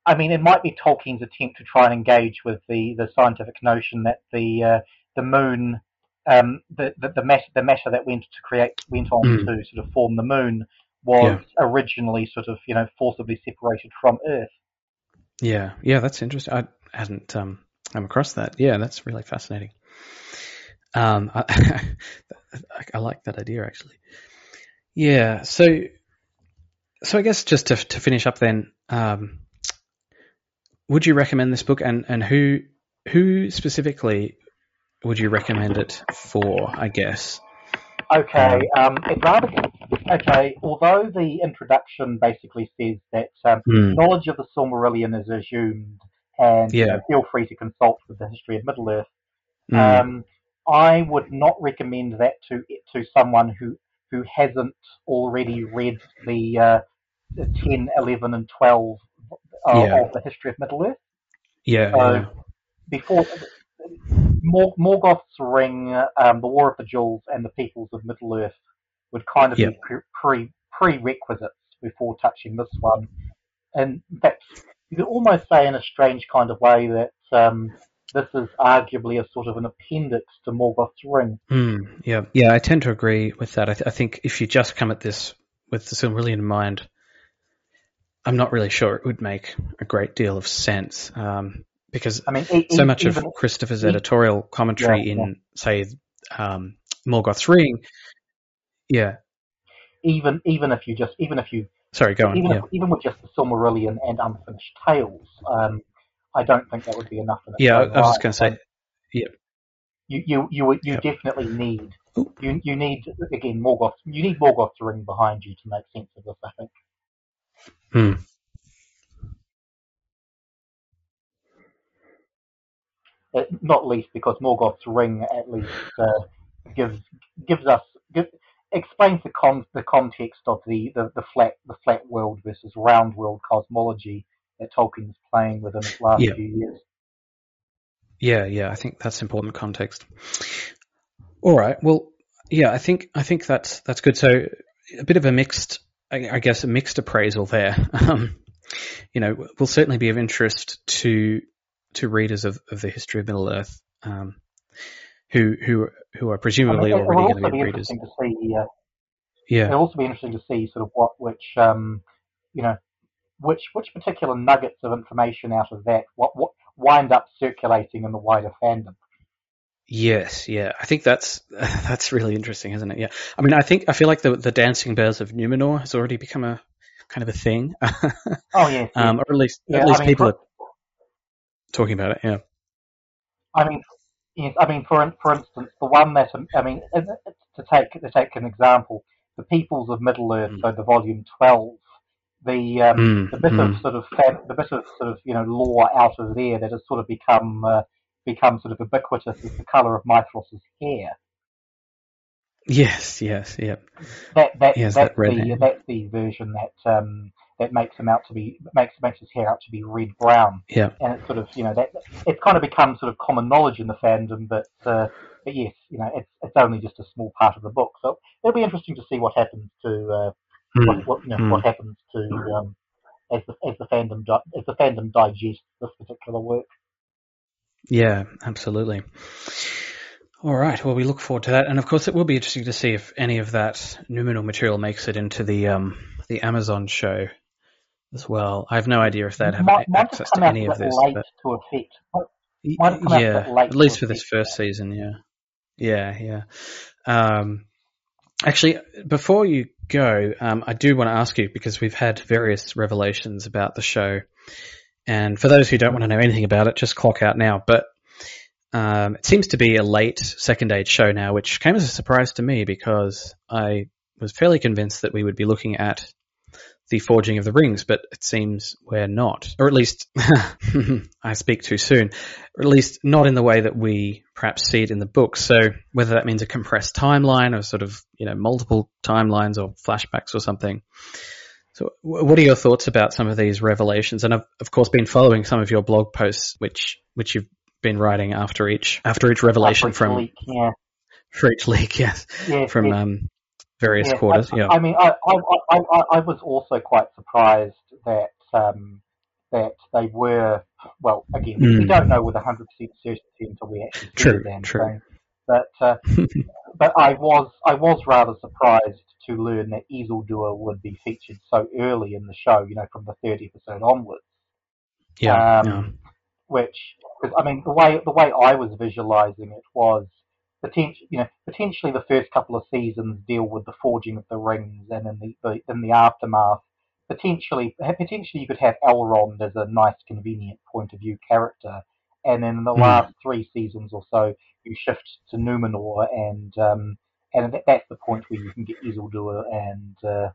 I mean, it might be Tolkien's attempt to try and engage with the, the scientific notion that the uh, the moon, um, the the the matter, the matter that went to create went on mm. to sort of form the moon was yeah. originally sort of you know forcibly separated from Earth. Yeah, yeah, that's interesting. I hadn't um, come across that. Yeah, that's really fascinating. Um, I, I, I like that idea actually. Yeah, so so I guess just to to finish up then. Um, Would you recommend this book, and, and who who specifically would you recommend it for, I guess? Okay, um, it rather, okay. Although the introduction basically says that um, mm. knowledge of the Silmarillion is assumed, and yeah. you know, feel free to consult with the History of Middle-earth, mm. um, I would not recommend that to to someone who, who hasn't already read the, uh, the ten, eleven, and twelve Uh, yeah. of the History of Middle-earth. Yeah, so yeah. before Mor- Morgoth's Ring, um, the War of the Jewels, and the Peoples of Middle-earth would kind of yep. be pre- prerequisites before touching this one. And in fact, you could almost say in a strange kind of way that um, this is arguably a sort of an appendix to Morgoth's Ring. Mm, yeah, yeah, I tend to agree with that. I, th- I think if you just come at this with the Silmarillion in mind, I'm not really sure it would make a great deal of sense, um, because I mean, it, so much even, of Christopher's editorial commentary yeah, in, yeah. say, um, Morgoth's Ring, yeah. Even even if you just even if you sorry, go on. Even, yeah. if, even with just the Silmarillion and Unfinished Tales, um, I don't think that would be enough of it. Yeah, I was just going to say, yeah. You you you you yep. definitely need you you need again Morgoth. You need Morgoth's Ring behind you to make sense of this, I think. Hmm. It, not least because Morgoth's Ring at least uh, gives gives us give, explains the con the context of the, the, the flat the flat world versus round world cosmology that Tolkien's playing within his last yeah. few years. Yeah, yeah, I think that's important context. All right, well, yeah, I think I think that's that's good. So a bit of a mixed. I guess a mixed appraisal there. Um, you know, will certainly be of interest to to readers of, of the history of Middle-earth, um, who who who are presumably I mean, already going to be readers. To see, uh, yeah, it'll also be interesting to see sort of what which um, you know which which particular nuggets of information out of that what what wind up circulating in the wider fandom. Yes, yeah, I think that's that's really interesting, isn't it? Yeah, I mean, I think I feel like the the dancing bears of Númenor has already become a kind of a thing. oh yes, yes. Um, or at least yeah, at least I mean, people for, are talking about it. Yeah, I mean, yes, I mean, for for instance, the one that I mean, to take to take an example, the Peoples of Middle-earth, mm. so the volume twelve, the um, mm, the bit mm. of sort of the bit of sort of you know lore out of there that has sort of become. Uh, become sort of ubiquitous is the colour of Mithras's hair. Yes, yes, yeah. That that yes, that's that red the hair. That's the version that um, that makes him out to be makes makes his hair out to be red brown. Yeah. And it's sort of you know that it's kind of become sort of common knowledge in the fandom, but uh, but yes, you know it's it's only just a small part of the book, so it'll be interesting to see what happens to uh, mm. what, what you know mm. what happens to um, as the as the fandom di- as the fandom digests this particular work. Yeah, absolutely. All right. Well, we look forward to that, and of course, it will be interesting to see if any of that Númenor material makes it into the um, the Amazon show as well. I have no idea if they'd have might, access might to any of this. Late but... to a fit. Might, might yeah, late at least for this first yeah. season. Yeah, yeah, yeah. Um, actually, before you go, um, I do want to ask you because we've had various revelations about the show. And for those who don't want to know anything about it, just clock out now. But um, it seems to be a late second age show now, which came as a surprise to me because I was fairly convinced that we would be looking at the forging of the rings, but it seems we're not, or at least I speak too soon, or at least not in the way that we perhaps see it in the book. So whether that means a compressed timeline or sort of, you know, multiple timelines or flashbacks or something. So what are your thoughts about some of these revelations? And I've, of course, been following some of your blog posts, which which you've been writing after each after each revelation after each from leak, yeah. for each leak, yes, yes from yes. Um, various yes. quarters. I, yeah, I mean, I I, I I was also quite surprised that um, that they were well. Again, mm. we don't know with a hundred percent certainty until we actually see them. True. So, but uh, but I was I was rather surprised to learn that Isildur would be featured so early in the show, you know, from the third episode onwards. Yeah, um, yeah. Which, cause, I mean, the way the way I was visualising it was, potentially, you know, potentially the first couple of seasons deal with the forging of the rings and in the, the in the aftermath. Potentially, potentially you could have Elrond as a nice, convenient point of view character, and then in the mm. last three seasons or so, you shift to Númenor and. Um, And that's the point where you can get Isildur and uh,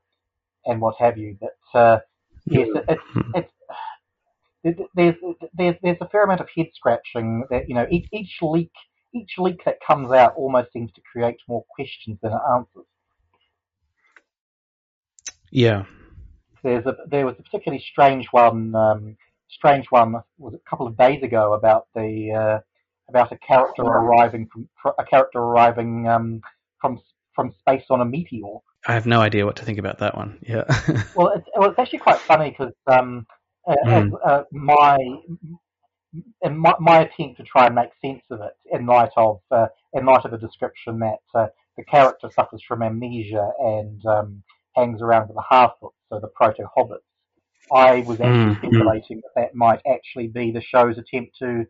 and what have you. But uh, yes, it's it's it, there's there's there's a fair amount of head scratching that you know each, each leak each leak that comes out almost seems to create more questions than it answers. Yeah, there's a there was a particularly strange one um, strange one was a couple of days ago about the uh, about a character arriving from a character arriving um, from from space on a meteor. I have no idea what to think about that one. Yeah. well, it's, well, it's actually quite funny because um, mm. uh, uh, my, my my attempt to try and make sense of it in light of uh, in light of a description that uh, the character suffers from amnesia and um, hangs around with the half-orcs, so the proto-hobbits. I was actually mm. speculating that that might actually be the show's attempt to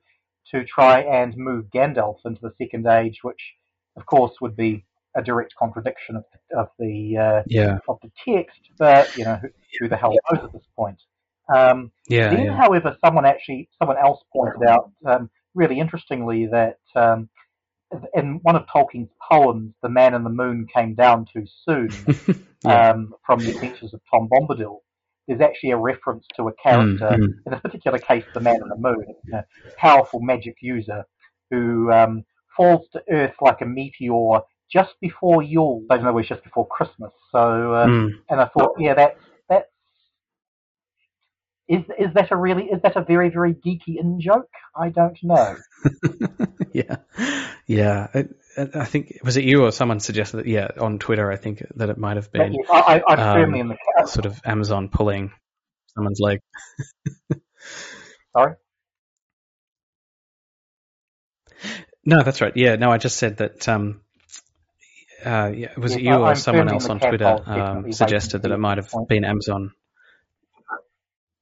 to try and move Gandalf into the Second Age, which, of course, would be a direct contradiction of, of the uh, yeah. of the text, but you know who, who the hell knows at this point. Um, yeah, then, yeah. however, someone actually someone else pointed out um, really interestingly that um, in one of Tolkien's poems, "The Man in the Moon came down too soon," yeah. um, from the Adventures of Tom Bombadil. There's actually a reference to a character mm, mm. in this particular case, the Man in the Moon, a powerful magic user who um, falls to Earth like a meteor. Just before Yule, I don't know, it was just before Christmas. So, uh, mm. and I thought, yeah, that's that's is is that a really is that a very very geeky in joke? I don't know. yeah, yeah. I, I think was it you or someone suggested that? Yeah, on Twitter, I think that it might have been. Yes, I, I'm um, firmly in the camp. Sort of Amazon pulling someone's leg. Sorry. No, that's right. Yeah, no, I just said that. Um, Uh, yeah, was yes, it you I'm or someone else on Twitter um, suggested that it might have been Amazon?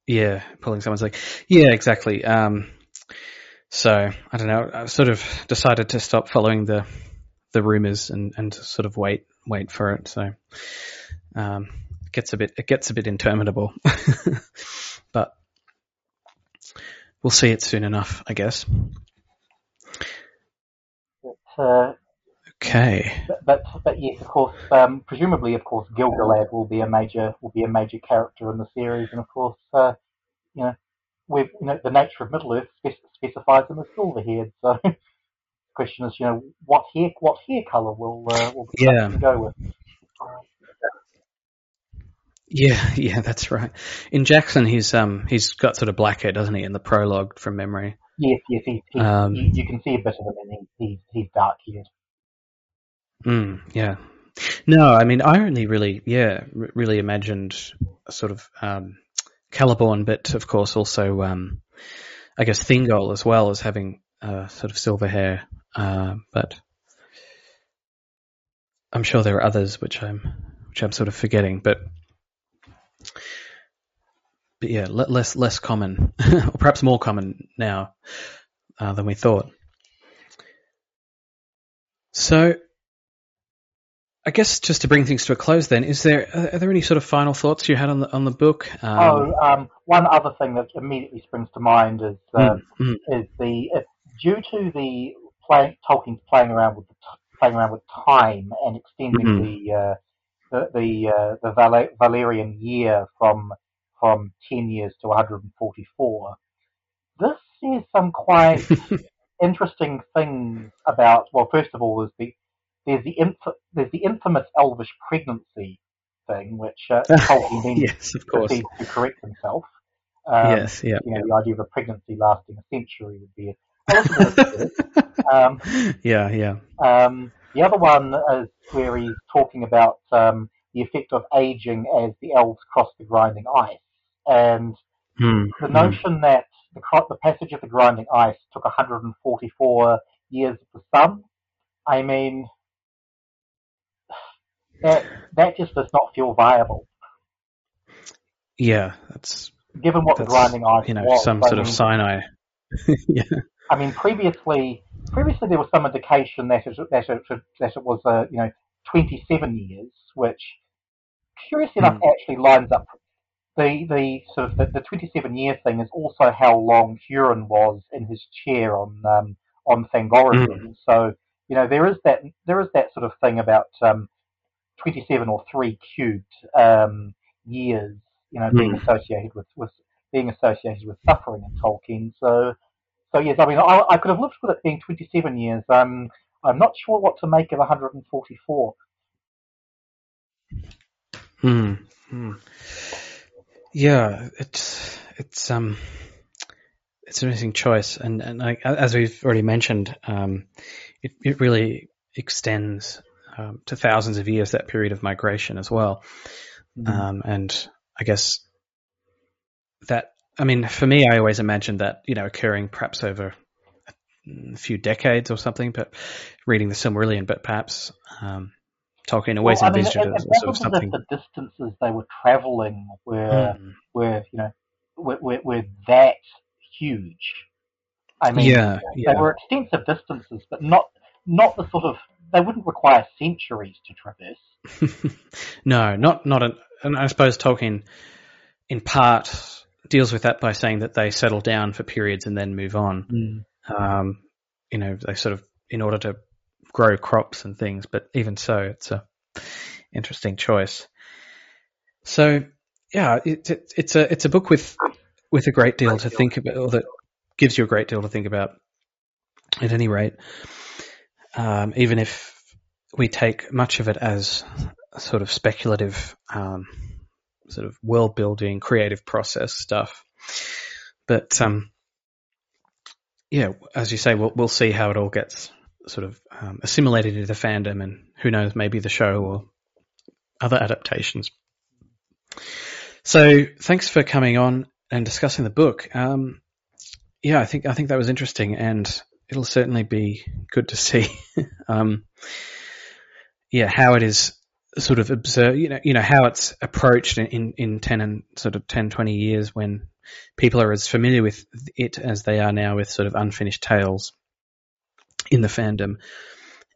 Yeah, pulling someone's leg. Yeah, exactly. Um, so I don't know. I've sort of decided to stop following the the rumors and, and sort of wait wait for it. So um, it gets a bit it gets a bit interminable, but we'll see it soon enough, I guess. But, uh... Okay. But, but but yes, of course. Um, presumably, of course, Gilgalad will be a major will be a major character in the series, and of course, uh, you know, we've you know the nature of Middle-earth specifies them as silver-haired. So, the question is, you know, what hair what hair color will uh, will the yeah. to go with? Yeah, yeah, that's right. In Jackson, he's um he's got sort of black hair, doesn't he? In the prologue, from memory. Yes, yes, he, he, um, you, you can see a bit of him, and he, he, he's dark-haired. Mm, yeah. No, I mean, I only really, yeah, r- really imagined sort of um, Celeborn, but of course also, um, I guess, Thingol as well as having uh, sort of silver hair. Uh, but I'm sure there are others which I'm, which I'm sort of forgetting. But, but yeah, l- less less common, or perhaps more common now uh, than we thought. So. I guess just to bring things to a close, then, is there are there any sort of final thoughts you had on the on the book? Um, oh, um, one other thing that immediately springs to mind is uh, mm-hmm. is the uh, due to the play, Tolkien's playing around with the t- playing around with time and extending mm-hmm. the, uh, the the uh, the Val- Valerian year from from ten years to one hundred forty-four. This says some quite interesting things about. Well, first of all, is the There's the inf- there's the infamous elvish pregnancy thing, which uh, Tolkien then yes, of course. proceeds to correct himself. Um, yes, yeah. You know, the idea of a pregnancy lasting a century would be a little bit. Um, yeah, yeah. Um, the other one is where he's talking about um, the effect of aging as the elves cross the grinding ice, and mm, the notion mm. that the, cro- the passage of the grinding ice took one hundred forty-four years of the sun. I mean. That, that just does not feel viable. Yeah, that's given what that's, the grinding ice, you know, was, some I sort mean, of Sinai. yeah, I mean, previously, previously there was some indication that it that it, that it was uh, you know twenty-seven years, which curiously enough mm. actually lines up. The the sort of the, the twenty-seven year thing is also how long Huron was in his chair on um, on Fangorrigan. Mm. So you know there is that there is that sort of thing about. Um, twenty-seven or three cubed um, years, you know, mm. being associated with, with being associated with suffering in Tolkien. So, so yes, I mean, I, I could have lived with it being twenty-seven years. Um, I'm not sure what to make of one hundred forty-four. Hmm. Mm. Yeah, it's it's um, it's an interesting choice, and and I, as we've already mentioned, um, it it really extends um, to thousands of years, that period of migration as well. Mm. Um, and I guess that, I mean, for me, I always imagined that, you know, occurring perhaps over a few decades or something, but reading the Silmarillion, but perhaps um, Tolkien always well, envisioned I mean, it, it, it sort of something. The distances they were travelling were, mm. were, you know, were, were, were that huge. I mean, yeah, you know, yeah. they were extensive distances, but not not the sort of, they wouldn't require centuries to traverse. no, not, not an, and I suppose Tolkien, in part, deals with that by saying that they settle down for periods and then move on. Mm. Um, you know, they sort of, in order to grow crops and things, but even so, it's a interesting choice. So, yeah, it, it, it's a it's a book with with a great deal to think about, or that gives you a great deal to think about, at any rate, um, even if we take much of it as a sort of speculative um sort of world building, creative process stuff. But um, yeah, as you say, we'll, we'll see how it all gets sort of um, assimilated into the fandom, and who knows, maybe the show or other adaptations. So thanks for coming on and discussing the book. Um, yeah, I think I think that was interesting, and it'll certainly be good to see um, yeah, how it is sort of observe, you know, you know how it's approached in, in, in ten and sort of ten, twenty years, when people are as familiar with it as they are now with sort of Unfinished Tales in the fandom.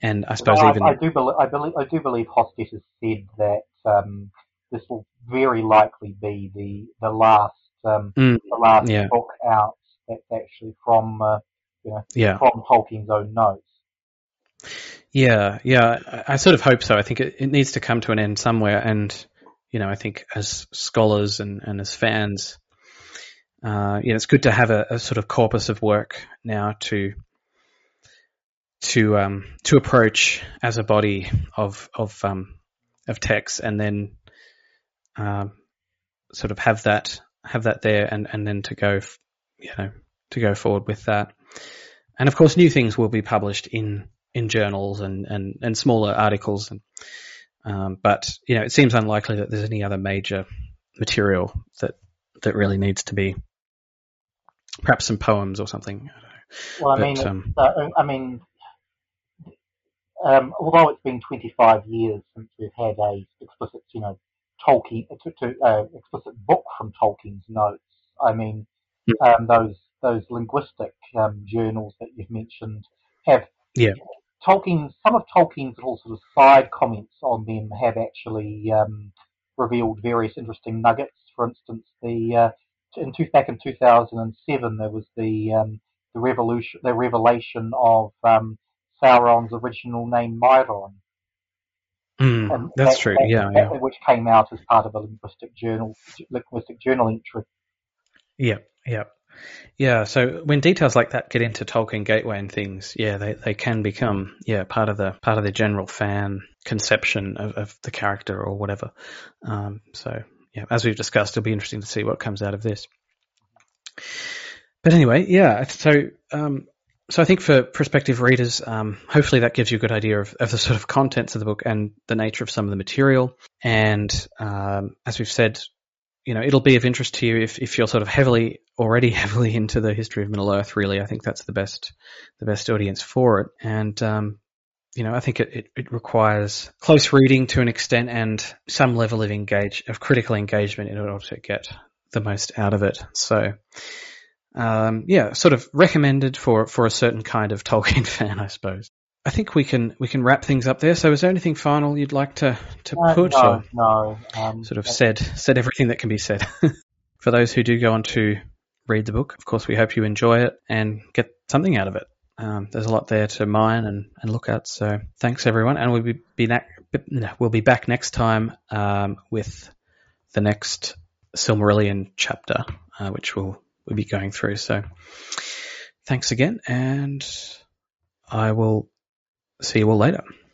And I suppose well, even I, I do believe I believe I do believe Hostetter said that um, this will very likely be the the last um, mm, the last yeah. book out that's actually from uh, you know yeah. from Tolkien's own notes. Yeah, yeah, I, I sort of hope so. I think it, it needs to come to an end somewhere, and, you know, I think as scholars and, and as fans, uh, you know, it's good to have a, a sort of corpus of work now to to um, to approach as a body of of um, of texts, and then um, sort of have that have that there, and, and then to go, you know, to go forward with that. And of course, new things will be published in. in journals and, and, and smaller articles. And, um, but, you know, it seems unlikely that there's any other major material that, that really needs to be, perhaps some poems or something. I don't know. Well, I but, mean, um, uh, I mean, um, although it's been twenty-five years since we've had a explicit, you know, Tolkien, uh, explicit book from Tolkien's notes. I mean, yeah. um, those, those linguistic um, journals that you've mentioned have, yeah. Tolkien, some of Tolkien's little sort of side comments on them have actually um, revealed various interesting nuggets. For instance, the uh, in two, back in two thousand seven, there was the um, the revolution, the revelation of um, Sauron's original name, Maeglin. Mm, that's that, true. That, yeah, that, yeah, which came out as part of a linguistic journal, linguistic journal entry. Yeah, yeah. Yeah, so when details like that get into Tolkien Gateway and things, yeah, they, they can become yeah part of the part of the general fan conception of, of the character or whatever. Um, so yeah, as we've discussed, it'll be interesting to see what comes out of this. But anyway, yeah, so um, so I think for prospective readers, um, hopefully that gives you a good idea of, of the sort of contents of the book and the nature of some of the material. And um, as we've said, you know, it'll be of interest to you if, if you're sort of heavily already heavily into the history of Middle-earth, really. I think that's the best the best audience for it. And, um, you know, I think it, it, it requires close reading to an extent and some level of engage of critical engagement in order to get the most out of it. So, um, yeah, sort of recommended for, for a certain kind of Tolkien fan, I suppose. I think we can we can wrap things up there. So, is there anything final you'd like to to uh, put? No, or no. Um, sort of said said everything that can be said. For those who do go on to read the book, of course, we hope you enjoy it and get something out of it. Um, there's a lot there to mine and, and look at. So, thanks everyone, and we'll be, be na- we'll be back next time um, with the next Silmarillion chapter, uh, which we'll we'll be going through. So, thanks again, and I will. See you all later.